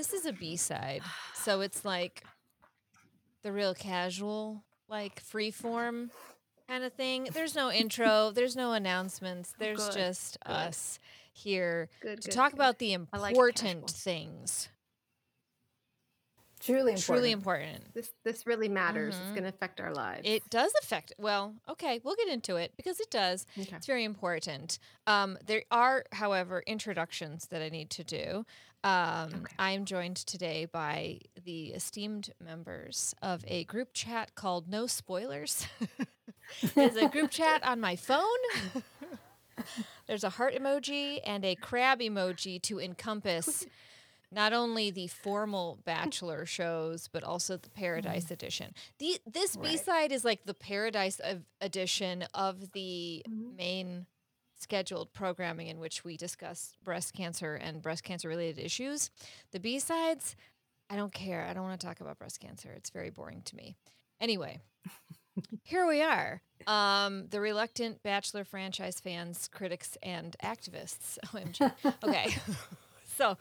this is a B-side. So it's like the real casual, like freeform kind of thing. There's no intro. There's no announcements. There's just us here to talk about the important things. Truly important. Truly important. This really matters. Mm-hmm. It's going to affect our lives. It does affect. Well, okay, we'll get into it because it does. Okay. It's very important. There are, however, introductions that I need to do. I am joined today by the esteemed members of a group chat called No Spoilers. There's a group chat on my phone. There's a heart emoji and a crab emoji to encompass not only the formal Bachelor shows, but also the Paradise edition. This B-side is like the Paradise edition of the main scheduled programming in which we discuss breast cancer and breast cancer-related issues. The B-sides, I don't care. I don't want to talk about breast cancer. It's very boring to me. Anyway, here we are. The reluctant Bachelor franchise fans, critics, and activists. OMG. Okay. So,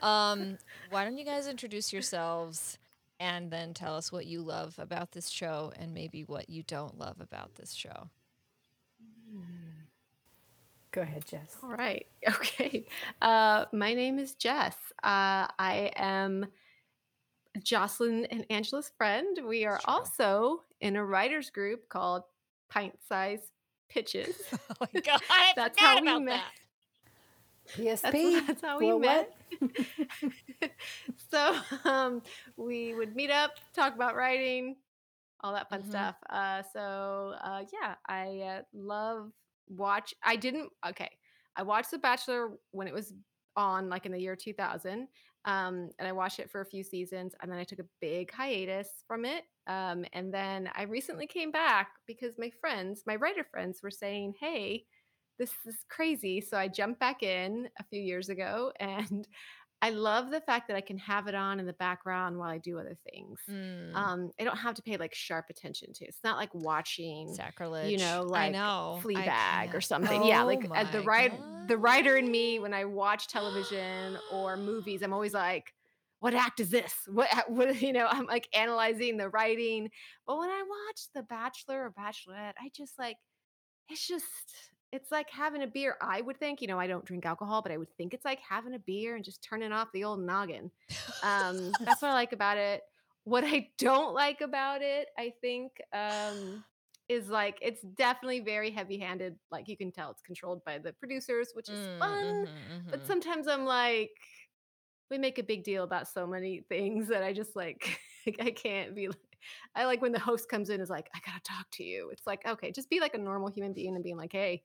why don't you guys introduce yourselves and then tell us what you love about this show and maybe what you don't love about this show. Go ahead, Jess. All right. Okay. My name is Jess. I am Jocelyn and Angela's friend. We are also in a writer's group called Pint Size Pitches. Oh, my God. That's how we met. That. PSP. That's how we met. So we would meet up, talk about writing, all that fun stuff. I love watch. I watched The Bachelor when it was on, like in the year 2000, and I watched it for a few seasons, and then I took a big hiatus from it, and then I recently came back because my writer friends, were saying, "Hey, this is crazy." So I jumped back in a few years ago, and I love the fact that I can have it on in the background while I do other things. I don't have to pay like sharp attention to it. It's not like watching Sacrilege, like Fleabag or something. Oh, yeah, like the writer in me, when I watch television or movies, I'm always like, what act is this? I'm like analyzing the writing. But when I watch The Bachelor or Bachelorette, I just like, it's like having a beer. I would think, I don't drink alcohol, but I would think it's like having a beer and just turning off the old noggin. That's what I like about it. What I don't like about it, I think, is like, it's definitely very heavy-handed. Like, you can tell it's controlled by the producers, which is fun. But sometimes I'm like, we make a big deal about so many things that I just like, I can't be like, I like when the host comes in is like, I got to talk to you. It's like, okay, just be like a normal human being and being like, hey,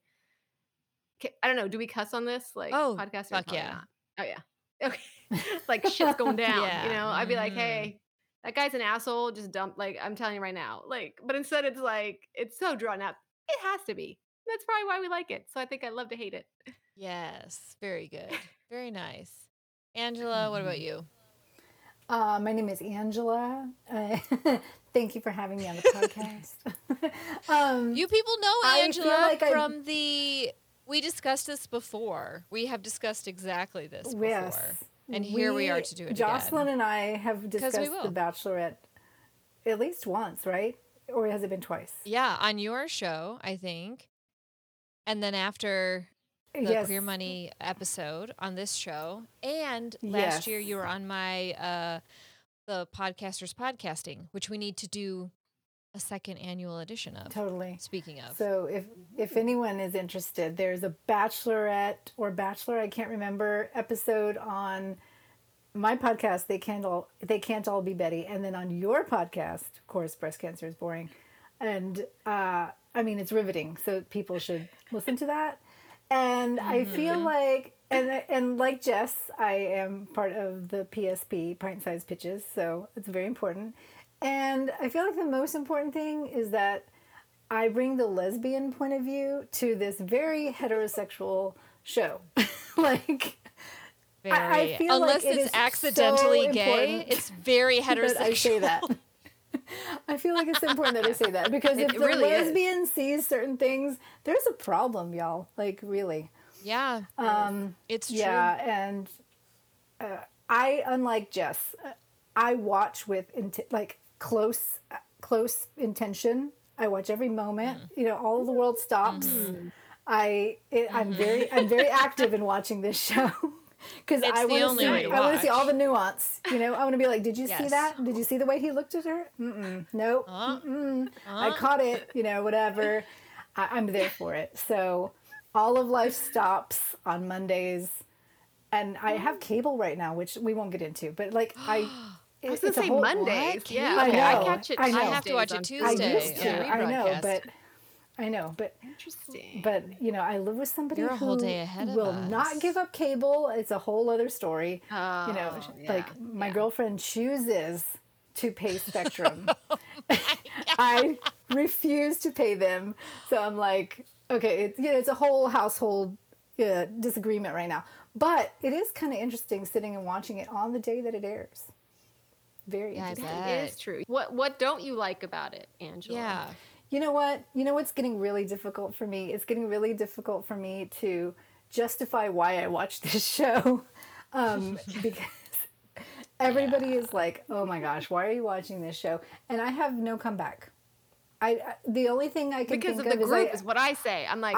I don't know. Do we cuss on this? Like, podcast? Fuck yeah. Not. Oh yeah. Okay. Like shit's going down, yeah. I'd be like, hey, that guy's an asshole. Just dump. Like, I'm telling you right now, like, but instead it's like, it's so drawn out. It has to be. That's probably why we like it. So I think I love to hate it. Yes. Very good. Very nice. Angela, what about you? My name is Angela. Thank you for having me on the podcast. You people know Angela we discussed this before. We have discussed exactly this before. Yes. And here we are to do it again. Jocelyn and I have discussed The Bachelorette at least once, right? Or has it been twice? Yeah, on your show, I think. And then after the Queer Money episode on this show, and last year you were on my the Podcaster's Podcasting, which we need to do a second annual edition of. Totally. Speaking of, so if anyone is interested, there's a Bachelorette or Bachelor, I can't remember, episode on my podcast, They Can't All Be Betty, and then on your podcast, of course, Breast Cancer is Boring, and it's riveting, so people should listen to that. And I feel like, and like Jess, I am part of the PSP, Pint Size Pitches, so it's very important. And I feel like the most important thing is that I bring the lesbian point of view to this very heterosexual show. I feel unless like it's accidentally so gay, it's very heterosexual. I say that. I feel like it's important that I say that, because if the lesbian sees certain things, there's a problem, y'all. Like, really. Yeah. It's true. Yeah, and I, unlike Jess, I watch with close intention. I watch every moment. Mm. You know, all of the world stops. Mm. I'm very active in watching this show because I want to see all the nuance. You know, I want to be like, did you see that? Did you see the way he looked at her? No. I caught it. You know, whatever. I'm there for it. So all of life stops on Mondays, and I have cable right now, which we won't get into. But like I was going to say Mondays. Yeah, I know. I catch it. I have to watch it Tuesday. I used to. Yeah. I know, but interesting. But you know, I live with somebody who will not give up cable. It's a whole other story. Oh, you know, my girlfriend chooses to pay Spectrum. I refuse to pay them. So I'm like, okay, it's a whole household disagreement right now. But it is kind of interesting sitting and watching it on the day that it airs. Very interesting. It is true. What don't you like about it, Angela? Yeah. You know what? You know what's getting really difficult for me? It's getting really difficult for me to justify why I watch this show because everybody is like, oh my gosh, why are you watching this show? And I have no comeback. The only thing I can think of is what I say. I'm like,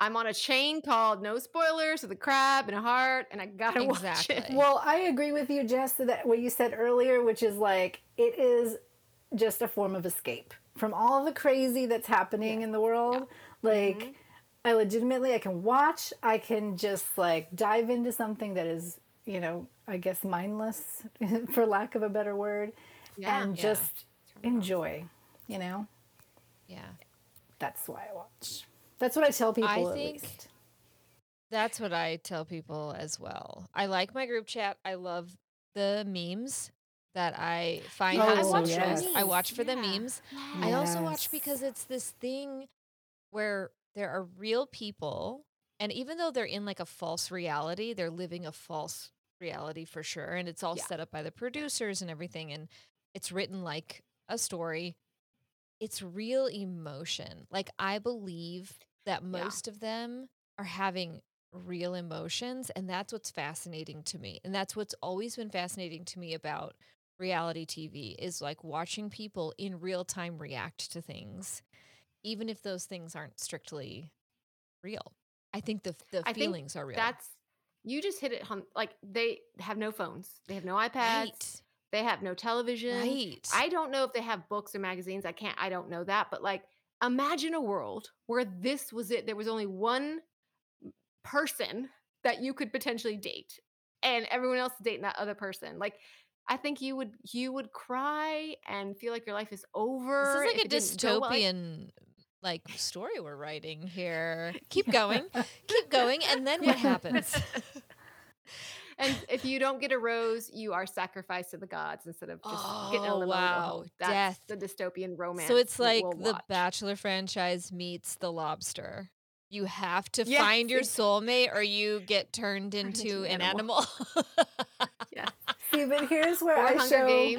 I'm on a chain called No Spoilers with a crab and a heart, and I gotta watch it. Well, I agree with you, Jess, that what you said earlier, which is like, it is just a form of escape from all the crazy that's happening in the world. Yeah. Like, I legitimately, I can watch, I can just like dive into something that is, you know, I guess mindless for lack of a better word and just enjoy, you know? Yeah. That's why I watch. That's what I tell people at least. That's what I tell people as well. I like my group chat. I love the memes that I find. Oh, I watch those. I watch for the memes. Yes. I also watch because it's this thing where there are real people, and even though they're in like a false reality, they're living a false reality for sure, and it's all set up by the producers and everything, and it's written like a story. It's real emotion. Like, I believe that most of them are having real emotions, and that's what's fascinating to me. And that's what's always been fascinating to me about reality TV is like watching people in real time react to things, even if those things aren't strictly real. I think the feelings are real. You just hit it home. Like, they have no phones. They have no iPads. Right. They have no television. Right. I don't know if they have books or magazines. I don't know that. But like, imagine a world where this was it. There was only one person that you could potentially date, and everyone else is dating that other person. Like, I think you would cry and feel like your life is over. This is like a dystopian like story we're writing here. Keep going, and then what happens? And if you don't get a rose, you are sacrificed to the gods instead of just getting a limo. Wow. That's the dystopian romance. So it's like the Bachelor franchise meets The Lobster. You have to find your soulmate or you get turned into an animal. Yeah. See, but here's where I show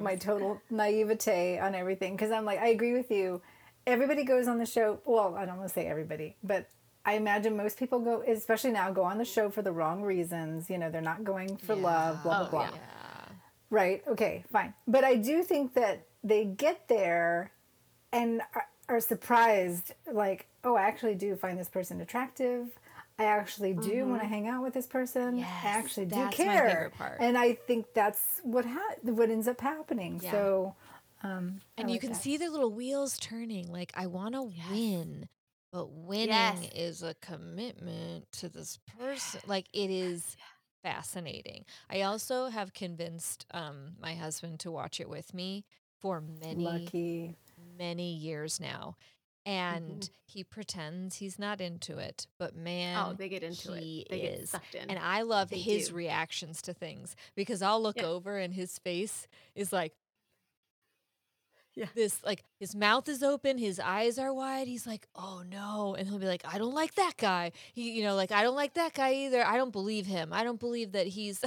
my total naivete on everything. Because I'm like, I agree with you. Everybody goes on the show. Well, I don't want to say everybody, but I imagine most people go, especially now, go on the show for the wrong reasons. You know, they're not going for love, blah, blah, blah. Yeah. Right. Okay, fine. But I do think that they get there and are surprised. Like, oh, I actually do find this person attractive. I actually do want to hang out with this person. Yes, I actually do care. My favorite part. And I think that's what ends up happening. Yeah. So, and you can see their little wheels turning. Like, I want to win. But winning is a commitment to this person. Like, it is fascinating. I also have convinced my husband to watch it with me for many years now. And he pretends he's not into it. But, man, they get into it. They get sucked in. And I love his reactions to things because I'll look over and his face is like, this, like, his mouth is open, his eyes are wide. He's like, oh no. And he'll be like, I don't like that guy. I don't like that guy either. I don't believe him. I don't believe that he's.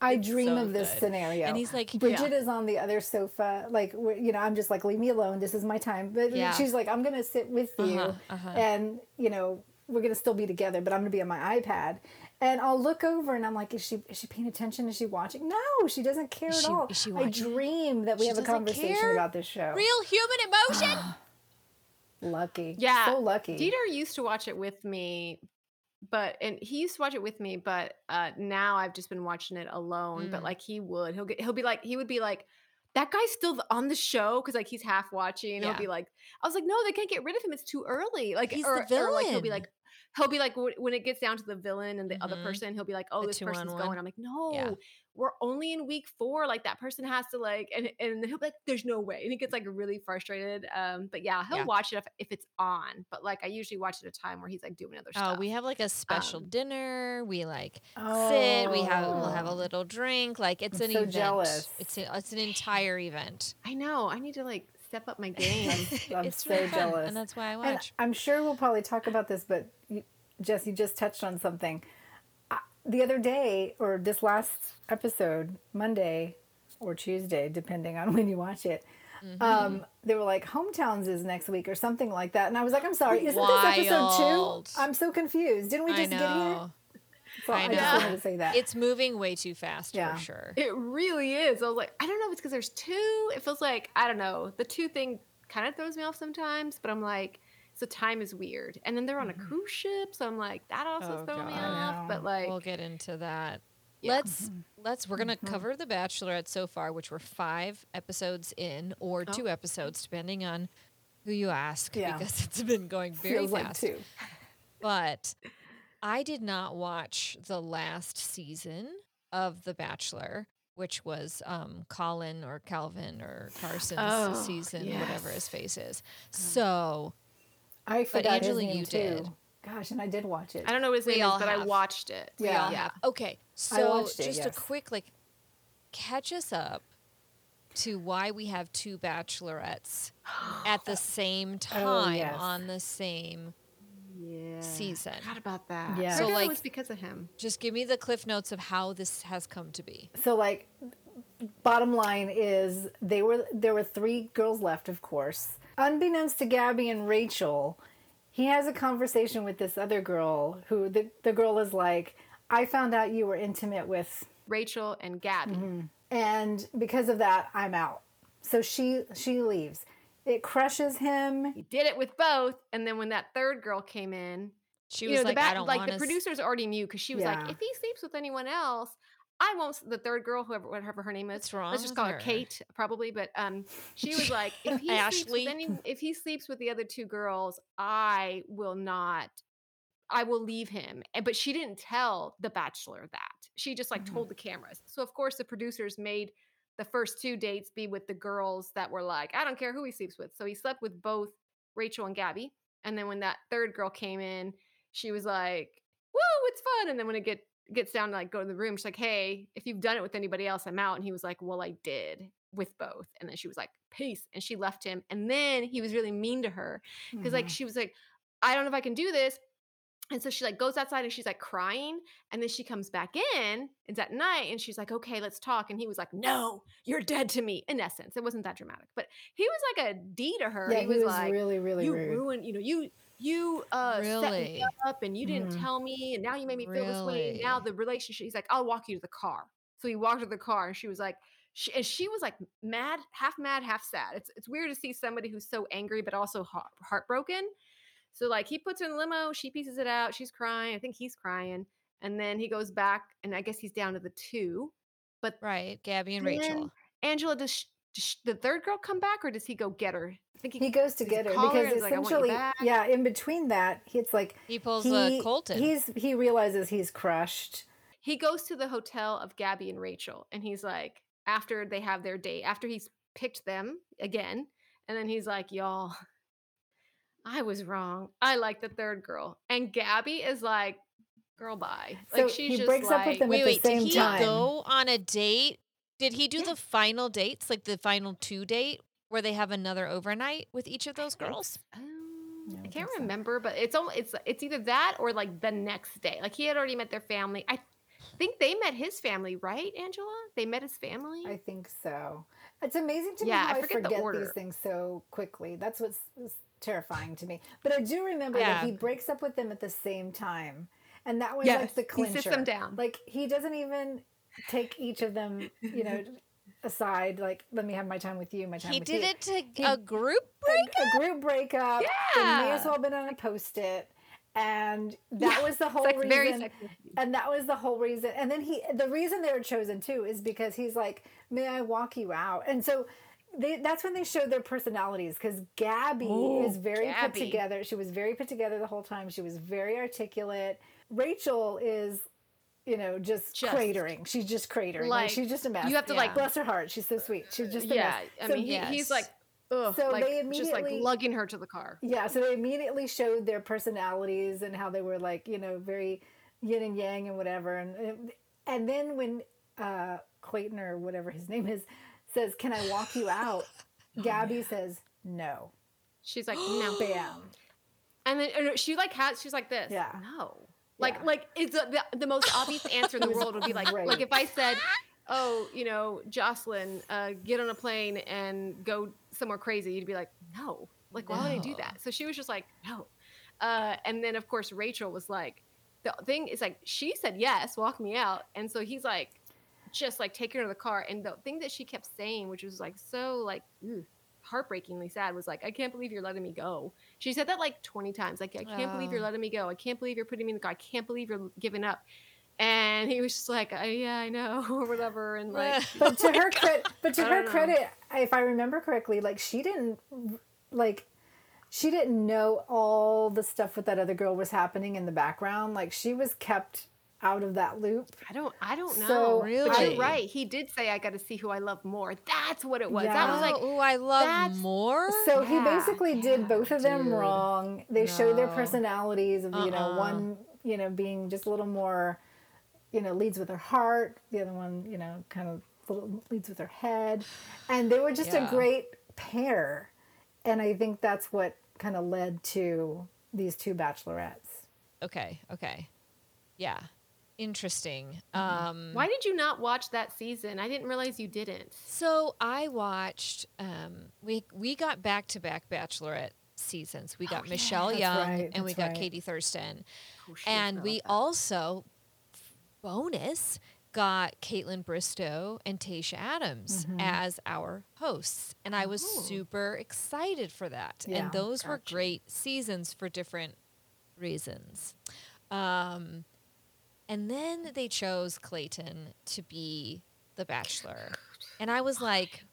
I dream of this scenario. And he's like, Bridget is on the other sofa. Like, you know, I'm just like, leave me alone. This is my time. But she's like, I'm going to sit with you. And, you know, we're going to still be together, but I'm going to be on my iPad. And I'll look over and I'm like, is she paying attention? Is she watching? No, she doesn't care at all. Is she watching? I dream that we have a conversation about this show. Real human emotion? Lucky. Yeah. So lucky. Dieter used to watch it with me, but now I've just been watching it alone. Mm. But like he would be like, that guy's still on the show because like he's half watching. Yeah. He'll be like, I was like, no, they can't get rid of him. It's too early. Like he's the villain. Or like he'll be like when it gets down to the villain and the other person, he'll be like, oh, this person's going. I'm like, no, we're only in week 4. Like that person has to like, and he'll be like, there's no way. And he gets like really frustrated. But yeah, he'll watch it if it's on. But like I usually watch it at a time where he's like doing other stuff. Oh, we have like a special dinner. We like sit. We'll have a little drink. Like it's I'm an so event. Jealous. It's an entire event. I know. I need to like step up my game. I'm so really jealous, and that's why I watch. And I'm sure we'll probably talk about this, but Jess, you just touched on something. The other day, or this last episode, Monday or Tuesday, depending on when you watch it, they were like, "Hometowns is next week" or something like that, and I was like, "I'm sorry, isn't this episode 2? I'm so confused. Didn't we just get here?" So I know. I just wanted to say that. It's moving way too fast for sure. It really is. I was like, I don't know if it's because there's 2. It feels like, I don't know. The 2 thing kind of throws me off sometimes, but I'm like, so time is weird. And then they're on a cruise ship, so I'm like, that also throws me off. But like, we'll get into that. Yeah. Let's we're gonna cover The Bachelorette so far, which we're 5 episodes in, or 2 episodes, depending on who you ask, because it's been going very feels fast. Like 2. But I did not watch the last season of The Bachelor, which was Colin or Calvin or Carson's season, whatever his face is. So, I forgot. But Angela, you did. Gosh, and I did watch it. I don't know his name, but I watched it. Yeah. Okay. So, just a quick catch us up to why we have 2 Bachelorettes at the same time on the same season. Forgot about that. Yeah. So it was because of him. Just give me the cliff notes of how this has come to be. So like, bottom line is there were 3 girls left, of course. Unbeknownst to Gabby and Rachel, he has a conversation with this other girl who the girl is like, I found out you were intimate with Rachel and Gabby. Mm-hmm. And because of that, I'm out. So she leaves. It crushes him. He did it with both. And then when that third girl came in, she was like, I don't want to. Like, the producers already knew because she was like, if he sleeps with anyone else, I won't. The third girl, whatever her name is. What's wrong? Let's just call her Kate, probably. But she was like, if he sleeps with the other 2 girls, I will leave him. But she didn't tell The Bachelor that. She just like told the cameras. So, of course, the producers made the first 2 dates be with the girls that were like, I don't care who he sleeps with. So he slept with both Rachel and Gabby. And then when that third girl came in, she was like, woo, it's fun. And then when it gets down to like go to the room, she's like, hey, if you've done it with anybody else, I'm out. And he was like, well, I did with both. And then she was like, peace. And she left him. And then he was really mean to her because like, she was like, I don't know if I can do this. And so she like goes outside and she's like crying, and then she comes back in. It's at night and she's like, okay, let's talk. And he was like, no, you're dead to me. In essence, it wasn't that dramatic, but he was like a D to her. Yeah, he was like, really, really rude. Ruined, you set me up and you didn't tell me, and now you made me feel this way. And now the relationship, he's like, I'll walk you to the car. So he walked her to the car, and she was like, she was like mad, half sad. It's weird to see somebody who's so angry, but also heartbroken. So, like, he puts her in the limo. She pieces it out. She's crying. I think he's crying. And then he goes back, and I guess he's down to the 2. But Gabby and Rachel. Angela, does the third girl come back, or does he go get her? I think he goes to get her because essentially, in between that, it's like he pulls a Colton. He realizes he's crushed. He goes to the hotel of Gabby and Rachel, and he's like, after they have their date, after he's picked them again, and then he's like, y'all, I was wrong. I like the third girl. And Gabby is like, girl, bye. Like, so she's he just breaks like, up with them wait, at wait, the same time. Did he go on a date? Did he do the final dates, like the final 2 date, where they have another overnight with each of those girls? I can't remember, but it's either that or like the next day. Like he had already met their family. I think they met his family, right, Angela? They met his family? I think so. It's amazing to me how I forget these things so quickly. That's what's terrifying to me. But I do remember that he breaks up with them at the same time. And that was like the clincher. He sits them down. Like, he doesn't even take each of them, you know, aside. Like, let me have my time with you, my time with you. He did it to a group breakup? A group breakup. Yeah. It may as well have been on a Post-it. And that was the whole reason. And then the reason they were chosen too is because he's like, may I walk you out? And so that's when they showed their personalities, because Gabby is very put together. She was very put together the whole time. She was very articulate. Rachel is, you know, just cratering. She's just cratering. Like, she's just a mess. You have to like, bless her heart. She's so sweet. She's just a mess. I mean, he's like, ugh, so like, they immediately just like lugging her to the car. Yeah, so they immediately showed their personalities and how they were like, you know, very yin and yang and whatever. And then when Clayton or whatever his name is says, "Can I walk you out?" Gabby says, "No." She's like, "No." Bam. And then she's like this. Yeah. No. Like it's the most obvious answer in the world would be like great. Like if I said, "Oh, you know, Jocelyn, get on a plane and go somewhere crazy," you'd be like, "No, like, why would I do that?" So she was just like, "No." And then of course, Rachel was like, the thing is like, she said, "Yes, walk me out." And so he's like, just like taking her to the car. And the thing that she kept saying, which was like, so like heartbreakingly sad, was like, "I can't believe you're letting me go." She said that like 20 times. Like, "I can't believe you're letting me go. I can't believe you're putting me in the car. I can't believe you're giving up." And he was just like, "Yeah, I know," or whatever. And like, but to her credit, if I remember correctly, like she didn't know all the stuff with that other girl was happening in the background. Like she was kept out of that loop. I don't know. So really, but you're right. He did say, "I got to see who I love more." That's what it was. Yeah. That was like, "Ooh, I love more." So he basically did both of them wrong. They showed their personalities of you know, one, you know, being just a little more, you know, leads with her heart. The other one, you know, kind of leads with her head. And they were just a great pair. And I think that's what kind of led to these two bachelorettes. Okay. Yeah. Interesting. Mm-hmm. Why did you not watch that season? I didn't realize you didn't. So I watched, we got back-to-back Bachelorette seasons. We got Michelle Young and we got Katie Thurston. Oh, and we also... bonus got Caitlin Bristowe and Tayshia Adams as our hosts. And I was super excited for that. Yeah, and those were great seasons for different reasons. And then they chose Clayton to be The Bachelor. And I was like,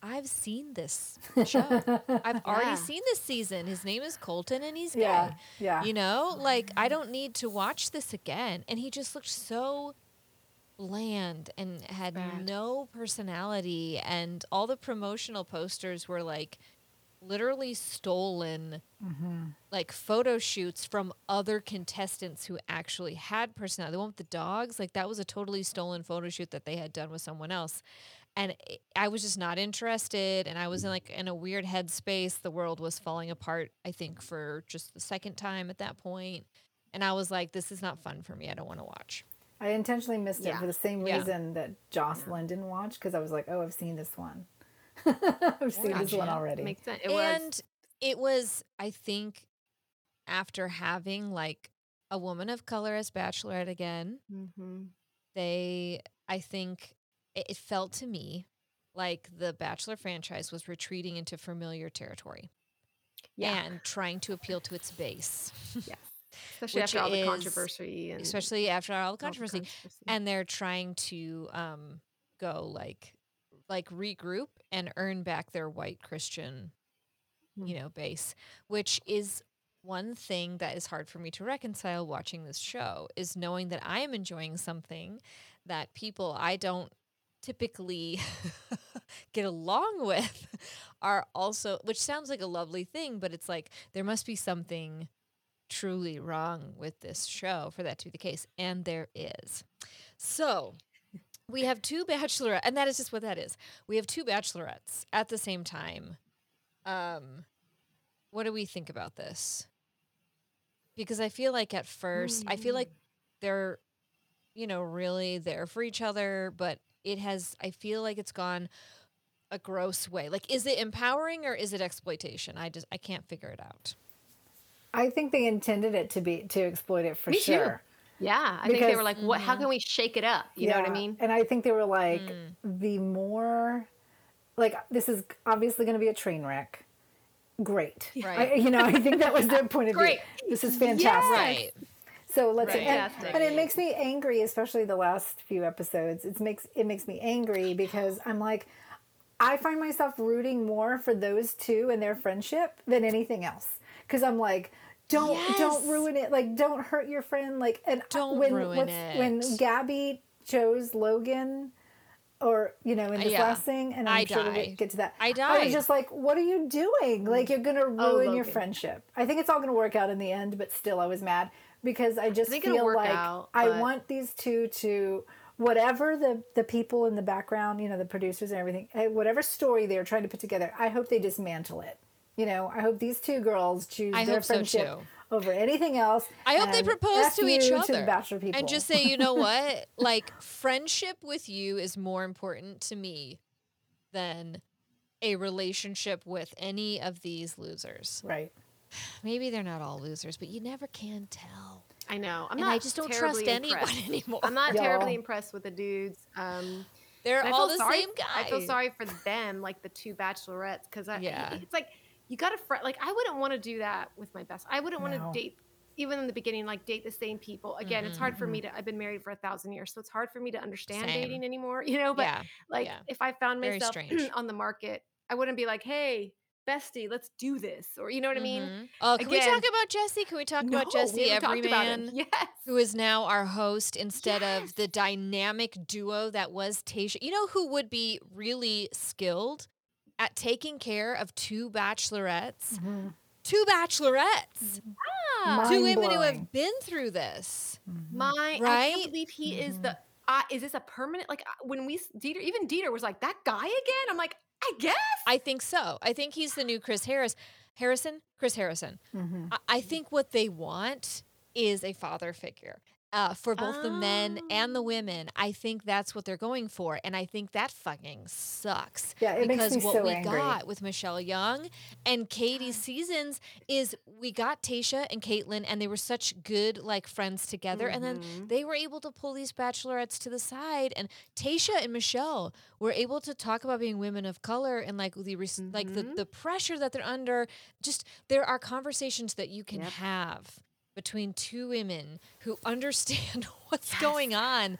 I've seen this show. I've already seen this season. His name is Colton and he's gay. Yeah. You know, like, I don't need to watch this again. And he just looked so bland and had no personality. And all the promotional posters were like literally stolen, like photo shoots from other contestants who actually had personality. The one with the dogs, like that was a totally stolen photo shoot that they had done with someone else. And I was just not interested. And I was in a weird headspace. The world was falling apart, I think, for just the second time at that point. And I was like, this is not fun for me. I don't want to watch. I intentionally missed it for the same reason that Jocelyn didn't watch, because I was like, oh, I've seen this one. I've seen this one already. Makes sense. It was, I think, after having like a woman of color as Bachelorette again, it felt to me like the Bachelor franchise was retreating into familiar territory and trying to appeal to its base. Yeah. Especially after all the controversy. Especially after all the controversy. And they're trying to go like regroup and earn back their white Christian, you know, base, which is one thing that is hard for me to reconcile watching this show, is knowing that I am enjoying something that people I don't typically get along with are also, which sounds like a lovely thing, but it's like there must be something truly wrong with this show for that to be the case, and there is. So we have two bachelorettes, and that is just what that is. We have two bachelorettes at the same time. What do we think about this? Because I feel like at first, I feel like they're, you know, really there for each other, but it has, I feel like it's gone a gross way. Like, is it empowering or is it exploitation? I can't figure it out. I think they intended it to exploit it for sure. Yeah. I think they were like, what, how can we shake it up? You know what I mean? And I think they were like, the more, like, this is obviously going to be a train wreck. Great. Right. I think that was their point of view. Great. This is fantastic. Yeah. Right. So let's, but it makes me angry, especially the last few episodes. It makes me angry because I'm like, I find myself rooting more for those two and their friendship than anything else. Because I'm like, don't ruin it. Like, don't hurt your friend. Like, and when Gabby chose Logan, or in this last thing, and I'm sure we'll get to that. I was just like, what are you doing? Like, you're gonna ruin your friendship. I think it's all gonna work out in the end, but still, I was mad. Because I just feel like I want these two to, whatever the people in the background, the producers and everything, whatever story they're trying to put together, I hope they dismantle it. I hope these two girls choose their friendship over anything else. I hope they propose to each other and just say, you know what? Like, friendship with you is more important to me than a relationship with any of these losers. Right. Maybe they're not all losers, but you never can tell. I know. I just don't trust anyone anymore. I'm not terribly impressed with the dudes. They're all the same guy. I feel sorry for them, like the two bachelorettes, because it's like you got a friend. Like, I wouldn't want to do that with my best. I wouldn't want to date, even in the beginning, like date the same people. Again, it's hard for me to. I've been married for 1,000 years, so it's hard for me to understand dating anymore. But if I found myself on the market, I wouldn't be like, hey. Bestie, let's do this, or you know what I mean? Oh, can we talk about Jesse? Can we talk about Jesse Everyman, who is now our host instead of the dynamic duo that was Tayshia? You know who would be really skilled at taking care of two bachelorettes? Mm-hmm. Two bachelorettes. Ah, two women who have been through this. Mm-hmm. I can't believe he is the. Is this a permanent? Like when Dieter was like that guy again. I'm like. I guess. I think so. I think he's the new Chris Harrison. Mm-hmm. I think what they want is a father figure for both the men and the women. I think that's what they're going for. And I think that fucking sucks. Yeah, it makes me so angry. Because what we got with Michelle Young and Katie Seasons is we got Tayshia and Caitlin, and they were such good like friends together. Mm-hmm. And then they were able to pull these bachelorettes to the side. And Tayshia and Michelle were able to talk about being women of color and like the the pressure that they're under. Just there are conversations that you can have between two women who understand what's going on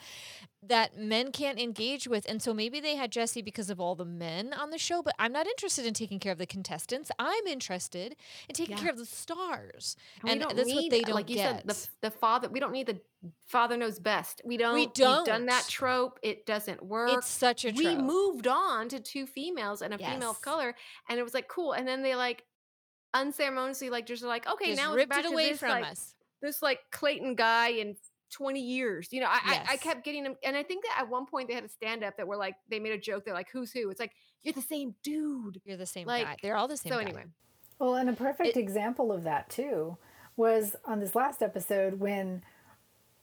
that men can't engage with. And so maybe they had Jesse because of all the men on the show, but I'm not interested in taking care of the contestants. I'm interested in taking care of the stars. And that's what they don't like get. You said, the father, we don't need the father knows best. We don't. We've done that trope. It doesn't work. It's such a trope. We moved on to two females and a female of color. And it was like, cool. And then they like, unceremoniously, like just like okay, just now ripped it's back it away to this, from like, us. This like Clayton guy in 20 years, I kept getting them, and I think that at one point they had a stand up that were like they made a joke. They're like, "Who's who?" It's like you're the same dude. You're the same guy. They're all the same. So anyway, well, and a perfect example of that too was on this last episode when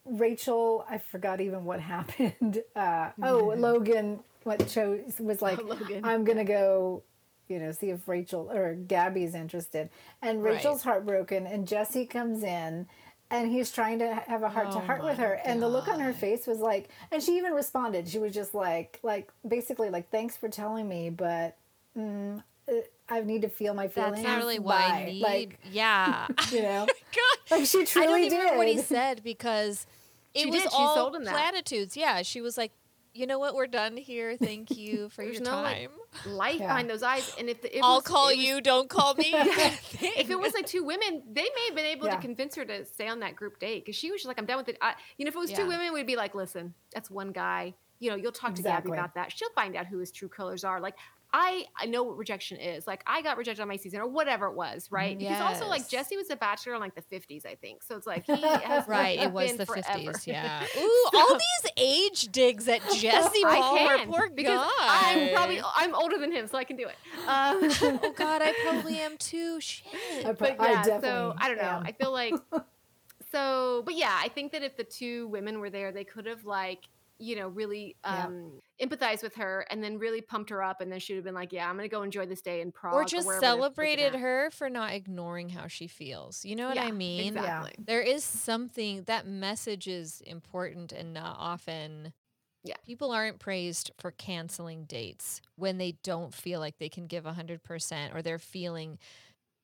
Rachel, I forgot even what happened. Logan, what chose was like, I'm gonna go. See if Rachel or Gabby's interested. And Rachel's heartbroken, and Jesse comes in, and he's trying to have a heart-to-heart with her. God. And the look on her face was like, and she even responded. She was just like basically like, thanks for telling me, but I need to feel my feelings. That's not really what I need. Like, God. Like she truly did. I don't even remember what he said because she sold him platitudes. That. Yeah, she was like, you know what? We're done here. Thank you for your time. Like, light behind those eyes. And don't call me. If it was like two women, they may have been able to convince her to stay on that group date because she was just like, I'm done with it. If it was two women, we'd be like, listen, that's one guy. You'll talk to Gabby about that. She'll find out who his true colors are. Like, I know what rejection is. Like, I got rejected on my season or whatever it was, right? Yes. Because also, like, Jesse was a bachelor in like the 50s, I think. So it's like he has it was the forever. 50s, yeah. Ooh, all these age digs at Jesse Palmer, poor guy. I'm older than him, so I can do it. Oh God, I probably am too. Shit. I don't know. I feel like I think that if the two women were there, they could have like you know, really empathize with her and then really pumped her up. And then she would have been like, yeah, I'm going to go enjoy this day in Prague. Or just celebrated her for not ignoring how she feels. You know what I mean? Exactly. Yeah. There is something, that message is important and not often. Yeah. People aren't praised for canceling dates when they don't feel like they can give 100% or they're feeling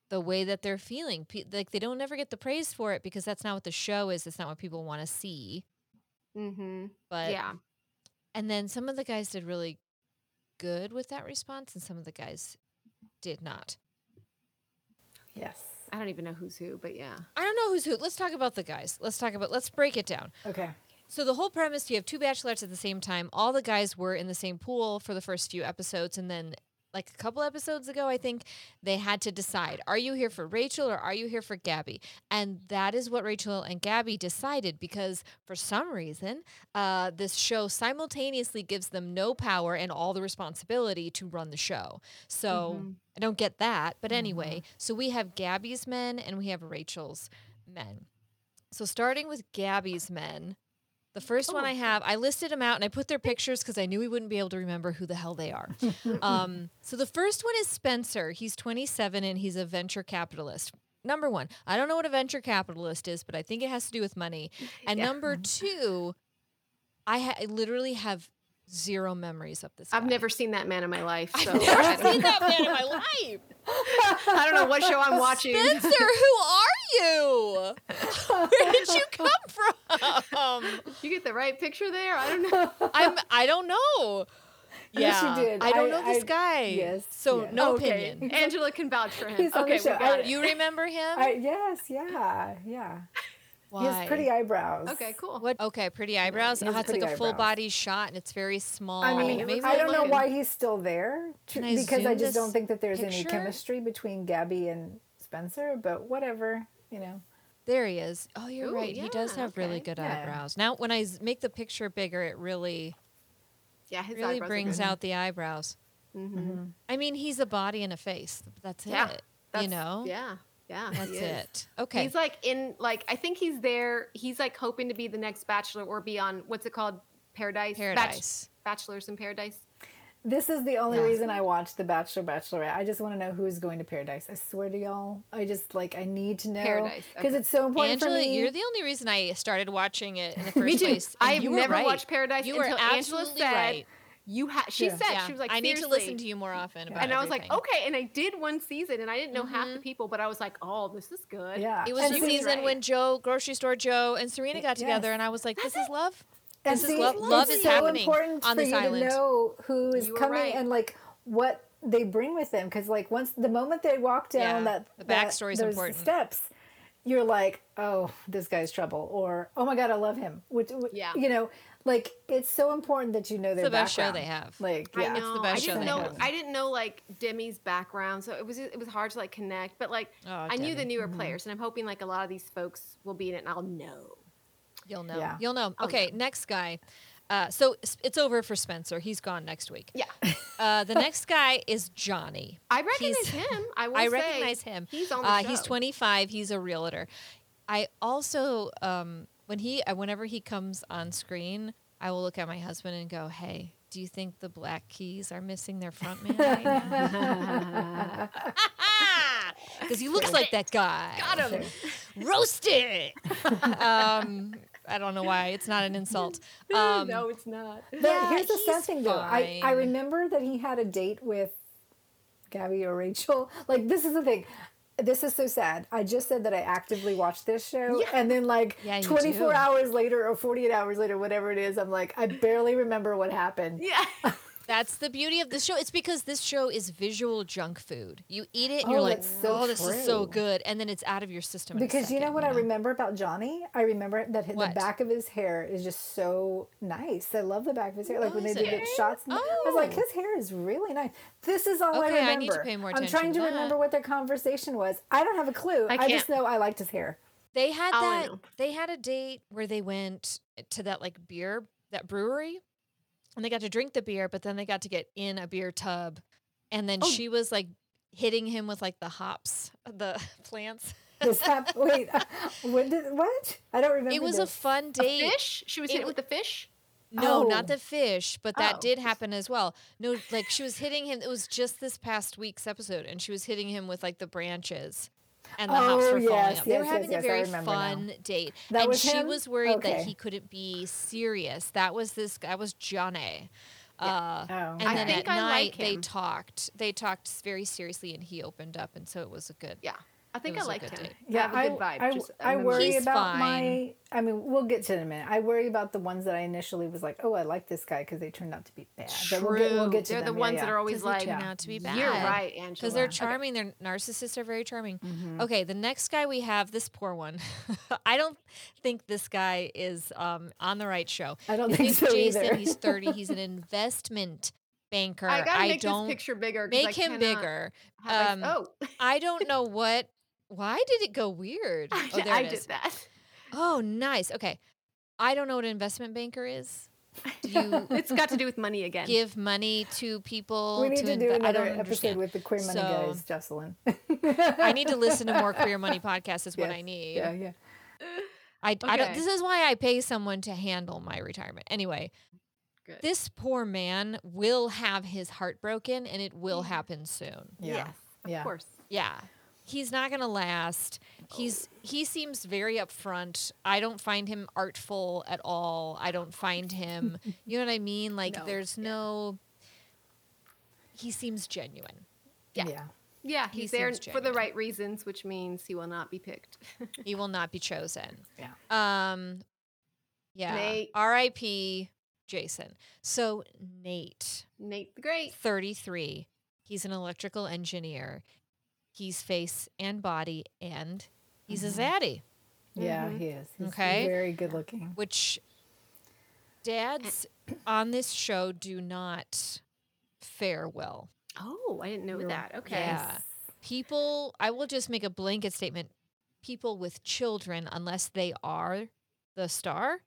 the way that they're feeling. Like they don't ever get the praise for it because that's not what the show is. It's not what people want to see. Mm-hmm. But yeah, and then some of the guys did really good with that response, and some of the guys did not. Yes, I don't even know who's who, but yeah, I don't know who's who. Let's talk about the guys. Let's break it down. Okay. So the whole premise: you have two bachelorettes at the same time. All the guys were in the same pool for the first few episodes, and then like a couple episodes ago, I think they had to decide: are you here for Rachel or are you here for Gabby? And that is what Rachel and Gabby decided, because for some reason, this show simultaneously gives them no power and all the responsibility to run the show. So I don't get that. But anyway, so we have Gabby's men and we have Rachel's men. So starting with Gabby's men, the first one I listed them out and I put their pictures because I knew we wouldn't be able to remember who the hell they are. So the first one is Spencer. He's 27 and he's a venture capitalist. Number one, I don't know what a venture capitalist is, but I think it has to do with money. And number two, I literally have zero memories of this guy. I've never seen that man in my life. So I've never seen that man in my life. I don't know what show I'm watching. Spencer, who are you? Where did you come from? You get the right picture there? I don't know. I don't know. Yeah, yes, you did. I don't know this guy. Yes. So no opinion. Angela can vouch for him. He's okay, you remember him? Yes. Yeah. Yeah. Why? He has pretty eyebrows. Okay, cool. What? Okay, pretty eyebrows. Oh, it's like a full body shot, and it's very small. I mean, maybe I don't know why he's still there, because I just don't think that there's any chemistry between Gabby and Spencer. But whatever, you know. There he is. Oh, you're right. Yeah, he does have really good eyebrows. Now, when I make the picture bigger, it really, his really brings out the eyebrows. Mm-hmm. Mm-hmm. I mean, he's a body and a face. That's it. That's, you know. Yeah. Yeah, that's it. Okay, he's like I think he's there. He's like hoping to be the next Bachelor or be on what's it called, Paradise, Bachelors in Paradise. This is the only reason I watch The Bachelor, Bachelorette. I just want to know who's going to Paradise. I swear to y'all, I just I need to know Paradise because it's so important. Angela, for me. You're the only reason I started watching it in the first place. I have never watched Paradise until Angela said. Right. She said, she was like, I need to listen to you more often about everything. I was like, okay. And I did one season and I didn't know half the people, but I was like, oh, this is good. Yeah. It was a season when grocery store Joe and Serena got together and I was like, this is love. This is love. Love is happening on this island. It's so important for you to know who is coming and what they bring with them. Cause once the moment they walk down the backstory is important steps, you're like, oh, this guy's trouble, or, oh my God, I love him. Which, you know, it's so important that you know their background. It's the best show they have. I know. It's the best show they have. I didn't know, Demi's background, so it was hard to, connect. But, I knew the newer players, and I'm hoping, a lot of these folks will be in it, and I'll know. You'll know. Yeah. You'll know. Okay, next guy. So it's over for Spencer. He's gone next week. Yeah. The next guy is Johnny. I recognize him. I recognize him. He's on the show. He's 25. He's a realtor. I also... whenever he comes on screen, I will look at my husband and go, "Hey, do you think the Black Keys are missing their frontman right now?" Because he looks like that guy. Got him. Roasted. I don't know why. It's not an insult. No, it's not. Yeah, here's the sad thing, though. I remember that he had a date with Gabby or Rachel. This is the thing. This is so sad. I just said that I actively watched this show, and then 24 hours later or 48 hours later, whatever it is, I'm like, I barely remember what happened. Yeah. That's the beauty of this show. It's because this show is visual junk food. You eat it and you're like, this is so good. And then it's out of your system. Because you know what I remember about Johnny? I remember that the back of his hair is just so nice. I love the back of his hair. When they did shots, I was like, his hair is really nice. This is all I remember. I need to pay more attention. I'm trying to remember what their conversation was. I don't have a clue. I just know I liked his hair. They had they had a date where they went to that beer, that brewery. And they got to drink the beer, but then they got to get in a beer tub. And then she was hitting him with the hops, the plants. Wait, what? I don't remember. It was a fun date. A fish? She was hit with a fish? No, not the fish, but that did happen as well. No, like she was hitting him. It was just this past week's episode, and she was hitting him with like the branches, and the hops were falling up. They were having a very fun date, and she was worried that he couldn't be serious. That was this. That was Johnny. And then at night they talked. They talked very seriously, and he opened up, and so it was a good. Yeah. I think I liked him. Yeah, I have a good vibe. I worry about I mean, we'll get to it in a minute. I worry about the ones that I initially was like, oh, I like this guy because they turned out to be bad. True. But we'll get to them. They're the ones that are always like, turned out to be bad. You're right, Angela. Because they're charming. Okay. Their narcissists are very charming. Mm-hmm. Okay, the next guy we have, this poor one. I don't think this guy is on the right show. I don't think so Jason, either. He's 30. He's an investment banker. I gotta make this picture bigger. Make him bigger. I don't know what. Why did it go weird? I did that. Oh, nice. Okay. I don't know what an investment banker is. It's got to do with money again. Give money to people. We need to do another episode with the Queer Money guys, Jocelyn. I need to listen to more Queer Money podcasts is what I need. Yeah, yeah. I don't, this is why I pay someone to handle my retirement. Anyway, good. This poor man will have his heart broken, and it will happen soon. Yeah. Yes, of course. Yeah. He's not going to last. He seems very upfront. I don't find him artful at all. I don't find him, you know what I mean? Like there's no, he seems genuine. Yeah. Yeah. Yeah, he's there for the right reasons, which means he will not be picked. He will not be chosen. Yeah. Yeah. R.I.P. Jason. So Nate the Great. 33. He's an electrical engineer. He's face and body, and he's a zaddy. Yeah, he is. He's very good looking. Which dads on this show do not fare well. Oh, I didn't know that. Okay. Yeah. People, I will just make a blanket statement. People with children, unless they are the star,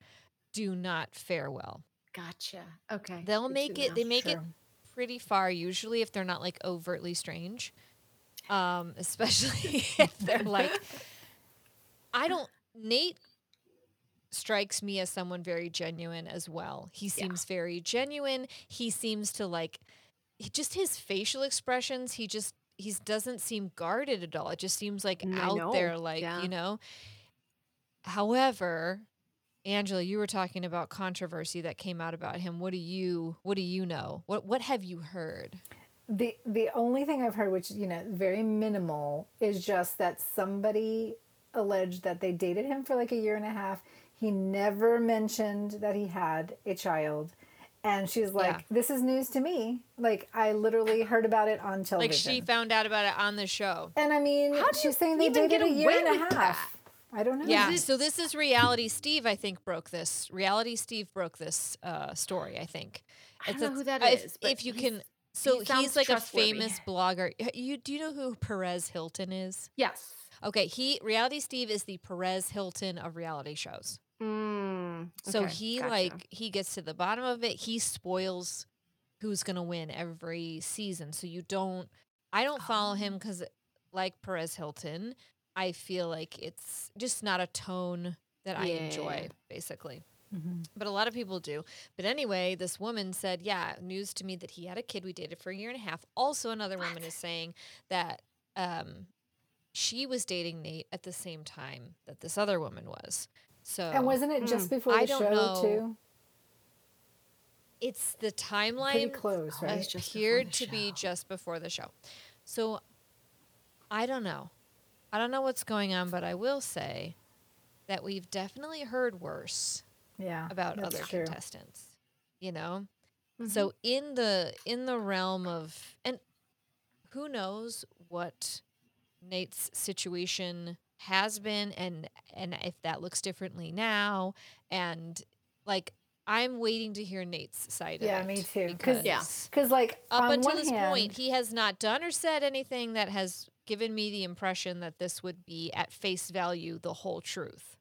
do not fare well. Gotcha. Okay. They'll make it, it pretty far usually if they're not like overtly strange. Especially if they're like, Nate strikes me as someone very genuine as well. He seems very genuine. He seems to just his facial expressions. He doesn't seem guarded at all. It just seems like out there, you know, however, Angela, you were talking about controversy that came out about him. What do you know? What have you heard? The only thing I've heard, which, you know, very minimal, is just that somebody alleged that they dated him for like a year and a half. He never mentioned that he had a child. And she's like, this is news to me. Like, I literally heard about it on television. Like, she found out about it on the show. And I mean, she's saying they dated a year and a half. I don't know. Yeah. So this is Reality Steve, I think, broke this. Reality Steve broke this story, I think. I don't know who that is. If you can... So he's like a famous blogger. Do you know who Perez Hilton is? Yes. Okay. Reality Steve is the Perez Hilton of reality shows. Mm, okay, so he gets to the bottom of it. He spoils who's going to win every season. So I don't follow him because like Perez Hilton, I feel like it's just not a tone that I enjoy basically. Mm-hmm. But a lot of people do. But anyway, this woman said, news to me that he had a kid. We dated for a year and a half. Also, another woman is saying that she was dating Nate at the same time that this other woman was. So, and wasn't it just before the show, too? It's the timeline. Pretty close, right? It appeared to be just before the show. So, I don't know. I don't know what's going on, but I will say that we've definitely heard worse. Yeah, about other contestants, you know? Mm-hmm. So in the realm of, and who knows what Nate's situation has been and if that looks differently now. And like, I'm waiting to hear Nate's side of it. Yeah, me too. Because like up until this point, he has not done or said anything that has given me the impression that this would be at face value the whole truth.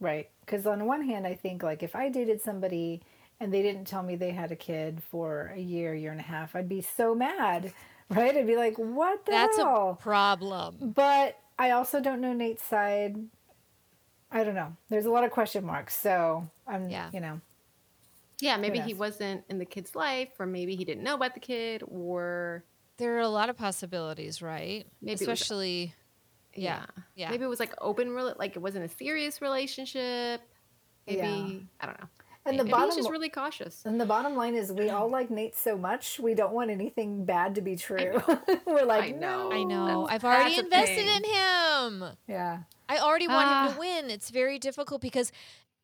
Right. Because on one hand, I think, like, if I dated somebody and they didn't tell me they had a kid for a year and a half, I'd be so mad, right? I'd be like, what the hell? That's a problem. But I also don't know Nate's side. I don't know. There's a lot of question marks. So, I'm, you know. Yeah, maybe he wasn't in the kid's life, or maybe he didn't know about the kid, or... There are a lot of possibilities, right? Maybe especially... Was, yeah. Maybe it was like open, like it wasn't a serious relationship. Maybe, I don't know. And the bottom, just really cautious. And the bottom line is we all like Nate so much, we don't want anything bad to be true. We're like, I know. I've already invested in him. Yeah. I already want him to win. It's very difficult because,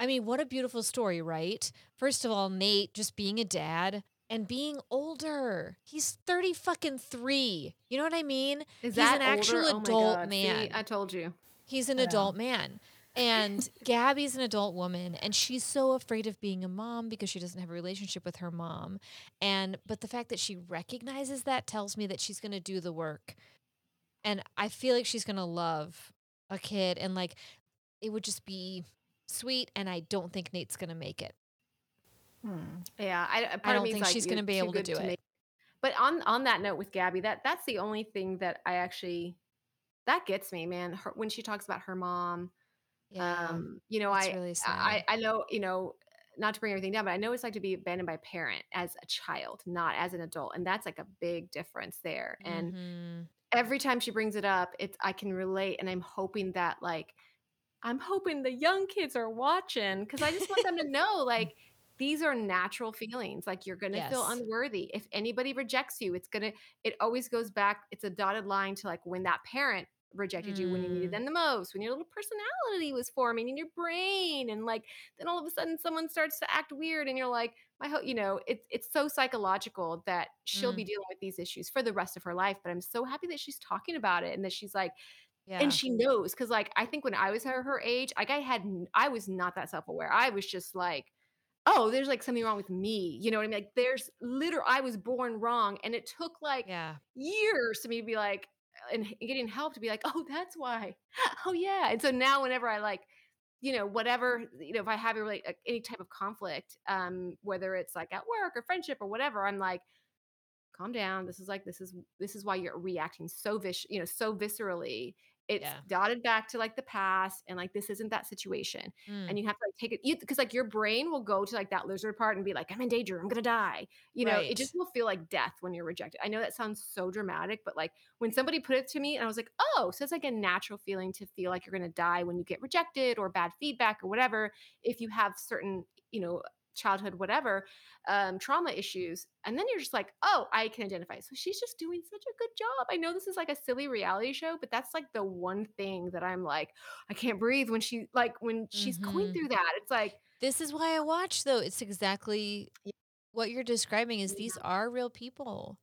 I mean, what a beautiful story, right? First of all, Nate just being a dad and being older. He's 33. You know what I mean? Is that he's an actual adult man. See, I told you. He's an adult man. And Gabby's an adult woman, and she's so afraid of being a mom because she doesn't have a relationship with her mom. But the fact that she recognizes that tells me that she's going to do the work. And I feel like she's going to love a kid, and like it would just be sweet, and I don't think Nate's going to make it. Yeah, I don't think she's going to be able to do it. But on that note with Gabby, that's the only thing that I actually – that gets me, man, when she talks about her mom – Yeah, you know, I know, you know, not to bring everything down, but I know it's like to be abandoned by a parent as a child, not as an adult. And that's like a big difference there. Mm-hmm. And every time she brings it up, I can relate. And I'm hoping that the young kids are watching, because I just want them to know, like, these are natural feelings. Like, you're going to feel unworthy. If anybody rejects you, it always goes back. It's a dotted line to like when that parent rejected you when you needed them the most, when your little personality was forming in your brain, and like then all of a sudden someone starts to act weird and you're like, it's so psychological that she'll be dealing with these issues for the rest of her life. But I'm so happy that she's talking about it and that she's like, and she knows, because like I think when I was her age, like I was not that self-aware. I was just like, oh, there's like something wrong with me. You know what I mean? Like there's I was born wrong, and it took like years to me to be like, and getting help to be like, oh, that's why. Oh, yeah. And so now whenever I like, you know, whatever, you know, if I have any type of conflict, whether it's like at work or friendship or whatever, I'm like, calm down. This is why you're reacting so viscerally. It's dotted back to like the past, and like, this isn't that situation. And you have to like take it, cause like your brain will go to like that lizard part and be like, I'm in danger. I'm going to die. You know, it just will feel like death when you're rejected. I know that sounds so dramatic, but like when somebody put it to me and I was like, oh, so it's like a natural feeling to feel like you're going to die when you get rejected or bad feedback or whatever. If you have certain, you know, childhood, whatever, trauma issues. And then you're just like, oh, I can identify. So she's just doing such a good job. I know this is like a silly reality show, but that's like the one thing that I'm like, I can't breathe when she's going through that. It's like, this is why I watch though. It's exactly what you're describing is these are real people